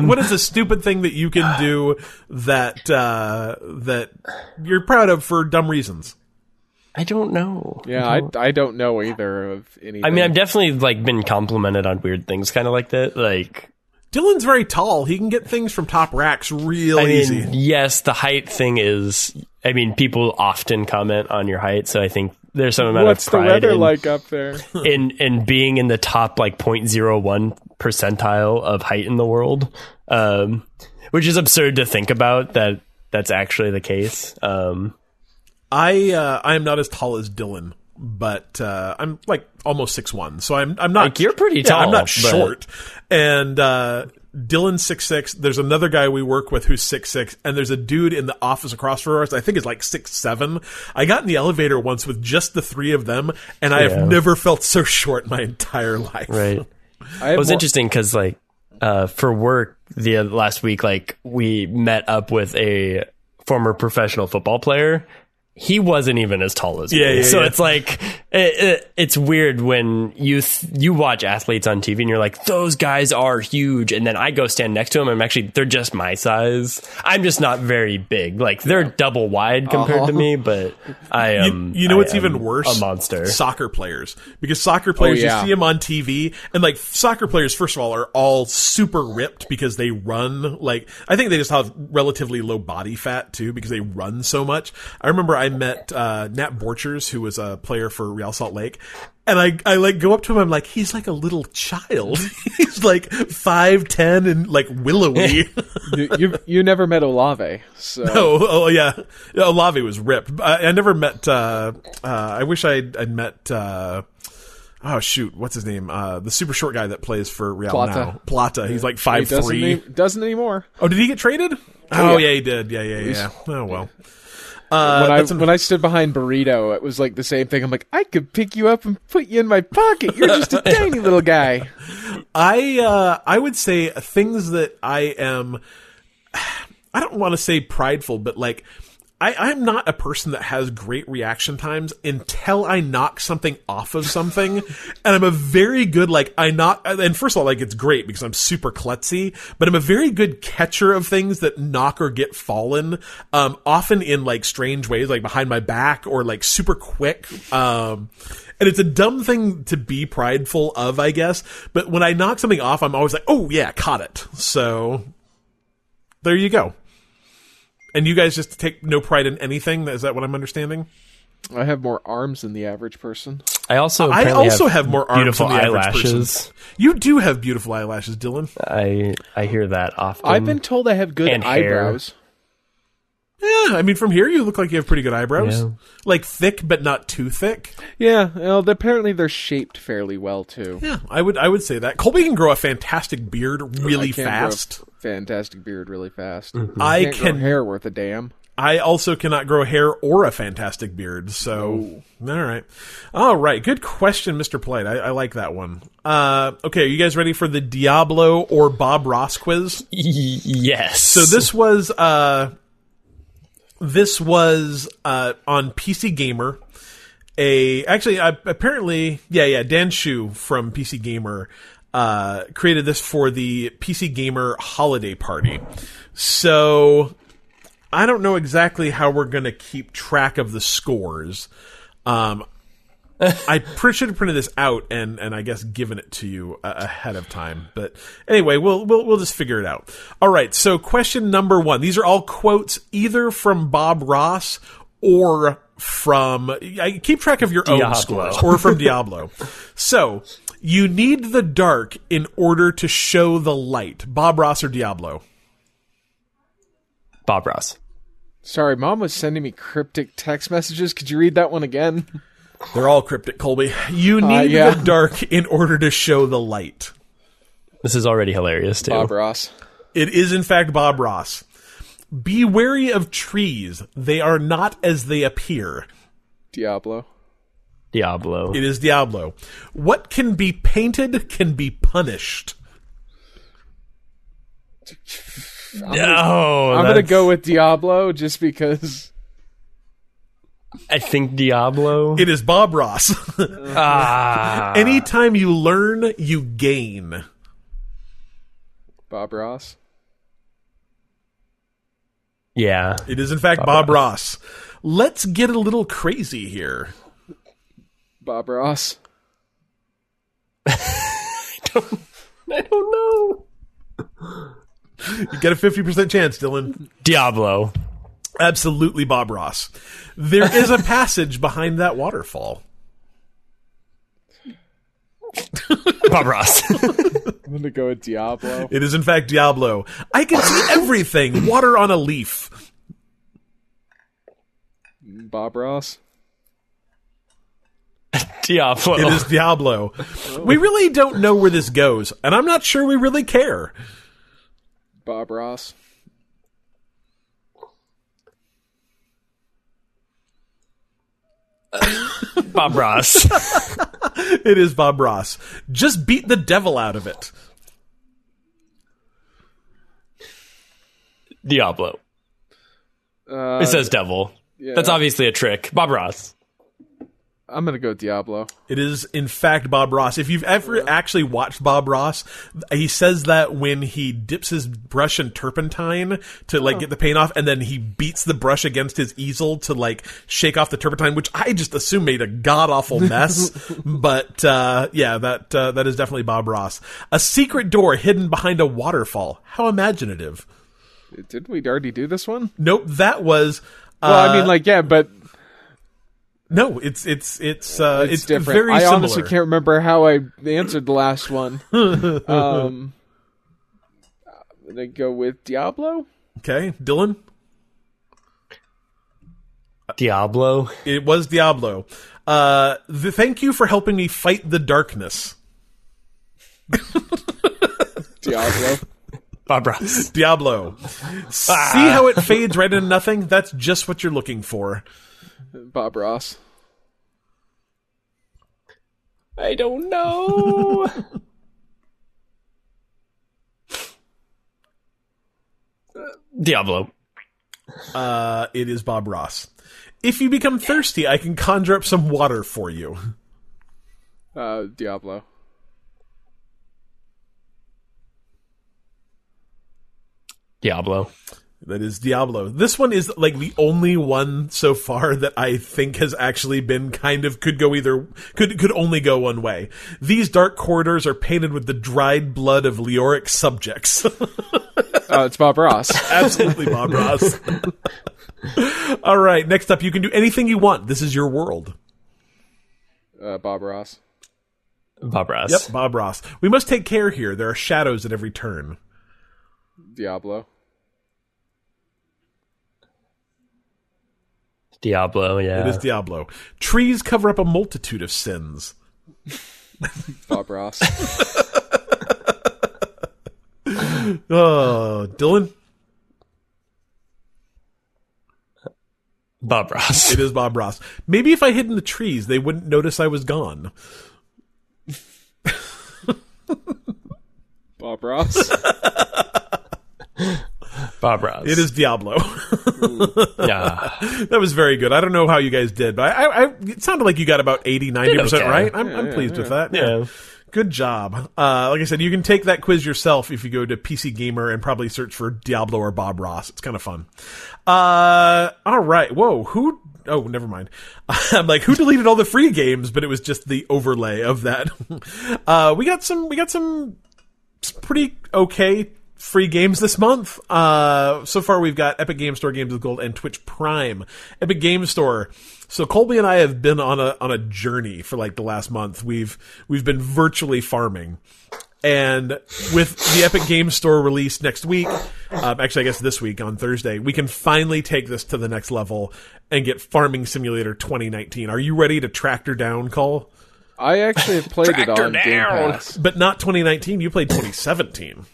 what is a stupid thing that you can do that you're proud of for dumb reasons? I don't know. Yeah, I don't know either of anything. I mean, I've definitely been complimented on weird things, kind of like that. Dylan's very tall; he can get things from top racks easy. Yes, the height thing is. I mean, people often comment on your height, so I think there's some amount of pride. What's the weather like up there? in being in the top 0.01 percentile of height in the world, which is absurd to think about that that's actually the case. I am not as tall as Dylan, but I'm almost 6'1", so I'm not. You're pretty tall. I'm not short, and Dylan's 6'6". There's another guy we work with who's 6'6", and there's a dude in the office across from us. I think is 6'7". I got in the elevator once with just the three of them, and I have never felt so short in my entire life. Right. It was interesting because for work the last week, we met up with a former professional football player. He wasn't even as tall as me. So it's it's weird when you watch athletes on TV and you're like, "Those guys are huge." And then I go stand next to them. I'm actually, they're just my size. I'm just not very big. They're double wide compared to me, but I am. You know what's even worse? A monster. Soccer players. Because soccer players, you see them on TV. And soccer players, first of all, are all super ripped because they run. I think they just have relatively low body fat too because they run so much. I remember I met Nat Borchers, who was a player for Real Salt Lake. And I like go up to him. I'm like, he's like a little child. He's like 5'10" and like willowy. you never met Olave, so no. Oh yeah, Olave was ripped. I never met. I wish I'd met. Oh shoot, what's his name? The super short guy that plays for Real Plata. Now. Plata. He's like 5'3". Doesn't anymore. Oh, did he get traded? Oh yeah he did. Yeah. Oh well. When I stood behind Burrito, it was like the same thing. I'm like, I could pick you up and put you in my pocket. You're just a tiny little guy. I would say things that I am. I don't want to say prideful, but like I'm not a person that has great reaction times until I knock something off of something. And I'm a very good, like, I knock, and first of all, like, it's great because I'm super klutzy, but I'm a very good catcher of things that knock or get fallen, often in, like, strange ways, like behind my back or, like, super quick. And it's a dumb thing to be prideful of, I guess. But when I knock something off, I'm always like, oh, yeah, caught it. So there you go. And you guys just take no pride in anything? Is that what I'm understanding? I have more arms than the average person. I also have more arms than the eyelashes. Average person. You do have beautiful eyelashes, Dylan. I hear that often. I've been told I have good eyebrows. Yeah, I mean, from here you look like you have pretty good eyebrows. Yeah. Like thick, but not too thick. Yeah, well, apparently they're shaped fairly well, too. Yeah, I would say that. Colby can grow a fantastic beard really fast. Mm-hmm. I can't grow hair worth a damn. I also cannot grow hair or a fantastic beard, so... Ooh. All right. Good question, Mr. Polite. I like that one. Okay, are you guys ready for the Diablo or Bob Ross quiz? Yes. So this was... on PC Gamer. Dan Shu from PC Gamer created this for the PC Gamer holiday party. So I don't know exactly how we're going to keep track of the scores. I should have printed this out and I guess given it to you ahead of time. But anyway, we'll just figure it out. All right. So question number one. These are all quotes either from Bob Ross or from keep track of your own scores or from Diablo. So you need the dark in order to show the light. Bob Ross or Diablo? Bob Ross. Sorry, Mom was sending me cryptic text messages. Could you read that one again? They're all cryptic, Colby. You need the dark in order to show the light. This is already hilarious, too. Bob Ross. It is, in fact, Bob Ross. Be wary of trees. They are not as they appear. Diablo. It is Diablo. What can be painted can be punished. I'm going to go with Diablo just because... I think Diablo. It is Bob Ross. Anytime you learn, you gain. Bob Ross? Yeah. It is, in fact, Bob Ross. Let's get a little crazy here. Bob Ross? I don't know. You got a 50% chance, Dylan. Diablo. Absolutely, Bob Ross. There is a passage behind that waterfall. Bob Ross. I'm going to go with Diablo. It is, in fact, Diablo. I can see everything. Water on a leaf. Bob Ross. Diablo. It is Diablo. Oh. We really don't know where this goes, and I'm not sure we really care. Bob Ross. Bob Ross. It is Bob Ross. Just beat the devil out of it. Diablo. It says devil. Yeah. That's obviously a trick. Bob Ross. I'm going to go with Diablo. It is, in fact, Bob Ross. If you've ever actually watched Bob Ross, he says that when he dips his brush in turpentine to get the paint off, and then he beats the brush against his easel to shake off the turpentine, which I just assume made a god-awful mess. But that is definitely Bob Ross. A secret door hidden behind a waterfall. How imaginative. Didn't we already do this one? Nope, that was... Well, I mean, but... No, it's different. Very similar. I honestly can't remember how I answered the last one. I'm gonna go with Diablo. Okay, Dylan. Diablo. It was Diablo. Thank you for helping me fight the darkness. Diablo. Bob Ross. Diablo. See how it fades right into nothing? That's just what you're looking for. Bob Ross. I don't know. Diablo. It is Bob Ross. If you become thirsty, I can conjure up some water for you. Diablo. Diablo. That is Diablo. This one is like the only one so far that I think has actually been kind of could only go one way. These dark corridors are painted with the dried blood of Leoric subjects. Oh, it's Bob Ross. Absolutely Bob Ross. All right, next up, you can do anything you want. This is your world. Bob Ross. Bob Ross. Yep, Bob Ross. We must take care here. There are shadows at every turn. Diablo. Diablo, yeah. It is Diablo. Trees cover up a multitude of sins. Bob Ross. Oh, Dylan. Bob Ross. It is Bob Ross. Maybe if I hid in the trees, they wouldn't notice I was gone. Bob Ross. Bob Ross. It is Diablo. Yeah. That was very good. I don't know how you guys did, but I it sounded like you got about 80, 90% okay. Right. I'm pleased with that. Yeah. Good job. Like I said, you can take that quiz yourself if you go to PC Gamer and probably search for Diablo or Bob Ross. It's kind of fun. All right. Whoa. Who? Oh, never mind. I'm like, who deleted all the free games? But it was just the overlay of that. We got some pretty okay free games this month. So far we've got Epic Games Store, Games with Gold, and Twitch Prime. Epic Games Store. So Colby and I have been on a journey for like the last month. We've been virtually farming. And with the Epic Games Store release next week, actually I guess this week on Thursday, we can finally take this to the next level and get Farming Simulator 2019. Are you ready to tractor down, Cole? I actually have played it on Game Pass. But not 2019, you played 2017.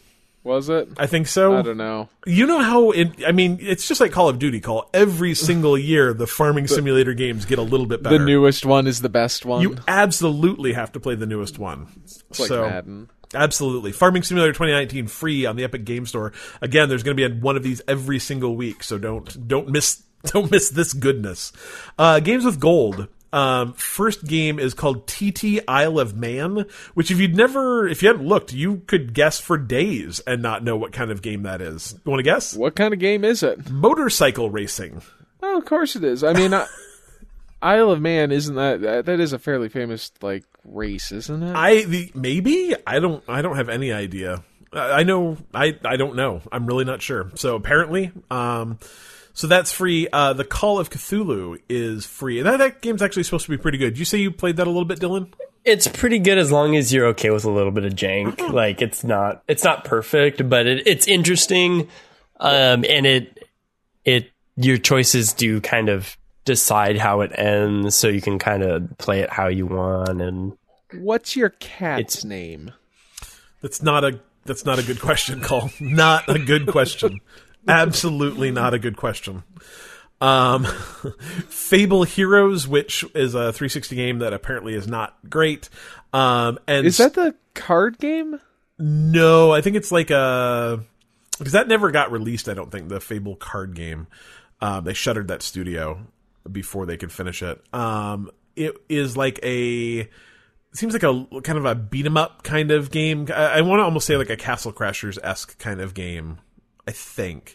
Was it? I think so. I don't know. You know how it's just like Call of Duty, Cole. Every single year, the farming simulator games get a little bit better. The newest one is the best one. You absolutely have to play the newest one. It's like Madden. Absolutely. Farming Simulator 2019 free on the Epic Game Store. Again, there's going to be one of these every single week, so don't miss this goodness. Games with Gold. First game is called TT Isle of Man, which if you hadn't looked, you could guess for days and not know what kind of game that is. You want to guess? What kind of game is it? Motorcycle racing. Oh, of course it is. I mean, Isle of Man isn't that is a fairly famous like race, isn't it? I don't have any idea. I don't know. I'm really not sure. So apparently, so that's free. The Call of Cthulhu is free. That game's actually supposed to be pretty good. You say you played that a little bit, Dylan? It's pretty good as long as you're okay with a little bit of jank. Like it's not perfect, but it's interesting. And your choices do kind of decide how it ends, so you can kind of play it how you want. And what's your cat's name? That's not a good question, Cole. Not a good question. Absolutely not a good question. Fable Heroes, which is a 360 game that apparently is not great. And is that the card game? No, I think it's like because that never got released, I don't think, the Fable card game. They shuttered that studio before they could finish it. Seems like a kind of a beat 'em up kind of game. I want to almost say like a Castle Crashers-esque kind of game, I think.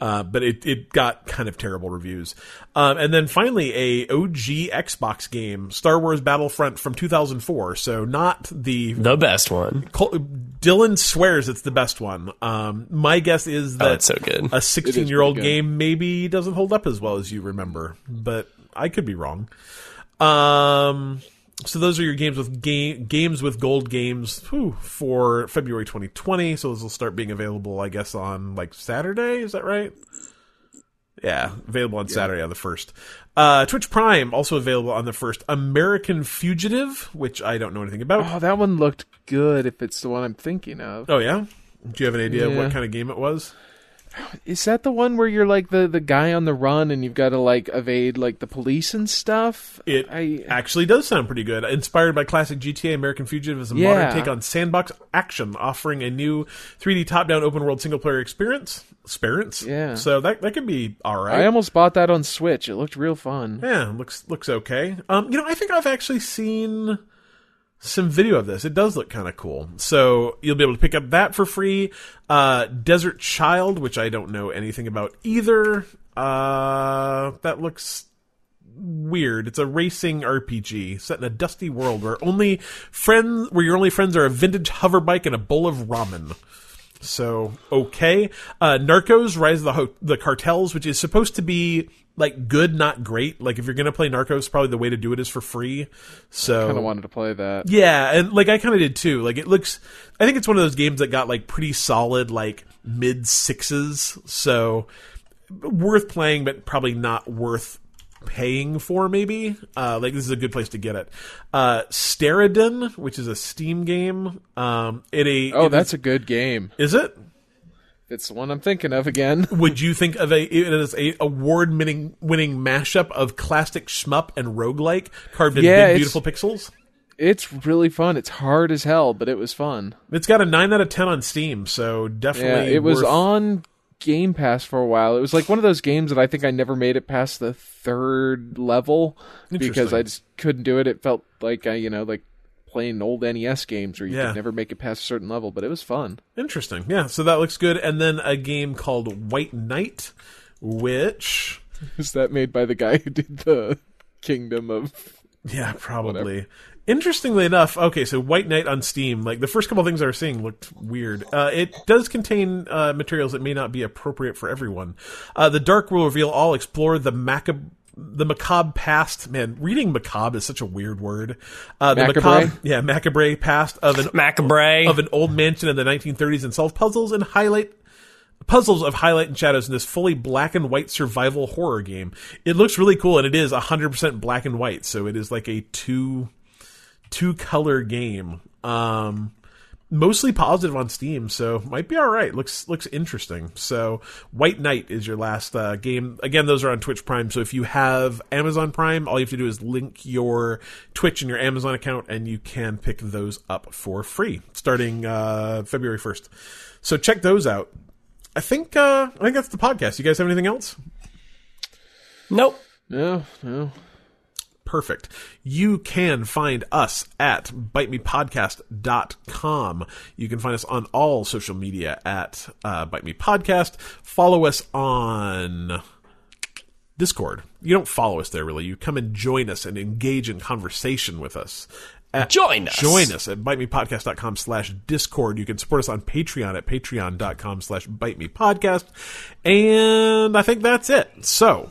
But it got kind of terrible reviews. And then finally, a OG Xbox game, Star Wars Battlefront from 2004. So not the best one. Dylan swears it's the best one. My guess is that it's so good. A 16-year-old game maybe doesn't hold up as well as you remember. But I could be wrong. So those are your games with gold games for February 2020. So those will start being available, I guess, on like Saturday. Is that right? Yeah, available on Saturday on the 1st. Twitch Prime, also available on the 1st. American Fugitive, which I don't know anything about. Oh, that one looked good if it's the one I'm thinking of. Oh, yeah? Do you have an idea what kind of game it was? Is that the one where you're like the guy on the run and you've got to like evade like the police and stuff? It actually does sound pretty good. Inspired by classic GTA, American Fugitive is a modern take on sandbox action, offering a new 3D top-down open-world single-player experience. Yeah. So that could be all right. I almost bought that on Switch. It looked real fun. Yeah, looks okay. I think I've actually seen some video of this. It does look kind of cool. So you'll be able to pick up that for free. Desert Child, which I don't know anything about either. That looks weird. It's a racing RPG set in a dusty world where your only friends are a vintage hover bike and a bowl of ramen. So, okay. Narcos, Rise of the Cartels, which is supposed to be like good, not great. Like if you're going to play Narcos, probably the way to do it is for free. So I kind of wanted to play that. Yeah. And like, I kind of did too. Like I think it's one of those games that got like pretty solid, like mid sixes. So worth playing, but probably not worth paying for maybe. This is a good place to get it. Steridon, which is a Steam game. That's a good game. Is it? It's the one I'm thinking of again. Would you think of it as a award-winning mashup of classic shmup and roguelike carved in big, beautiful pixels? It's really fun. It's hard as hell, but it was fun. It's got a 9 out of 10 on Steam, so definitely it was on Game Pass for a while. It was like one of those games that I think I never made it past the third level because I just couldn't do it. It felt like I playing old NES games where you could never make it past a certain level, but it was fun. Interesting. Yeah, so that looks good. And then a game called White Knight, which is that made by the guy who did the Kingdom of... Yeah, probably. Whatever. Interestingly enough, okay, so White Knight on Steam, like the first couple of things I was seeing looked weird. It does contain materials that may not be appropriate for everyone. The Dark will reveal all, explore the macabre past. Man, reading macabre is such a weird word. Macabre past of an old mansion in the 1930s, and solve puzzles of highlight and shadows in this fully black and white survival horror game. It looks really cool, and it is 100% black and white, so it is like a two color game. Mostly positive on Steam, so might be all right. Looks interesting. So White Knight is your last game. Again, those are on Twitch Prime, so if you have Amazon Prime, all you have to do is link your Twitch and your Amazon account, and you can pick those up for free starting February 1st. So check those out. I think that's the podcast. You guys have anything else? Nope. No. Perfect. You can find us at bitemepodcast.com. You can find us on all social media at bitemepodcast. Follow us on Discord. You don't follow us there, really. You come and join us and engage in conversation with us. Join us at bitemepodcast.com/Discord. You can support us on Patreon at patreon.com/bitemepodcast. And I think that's it. So...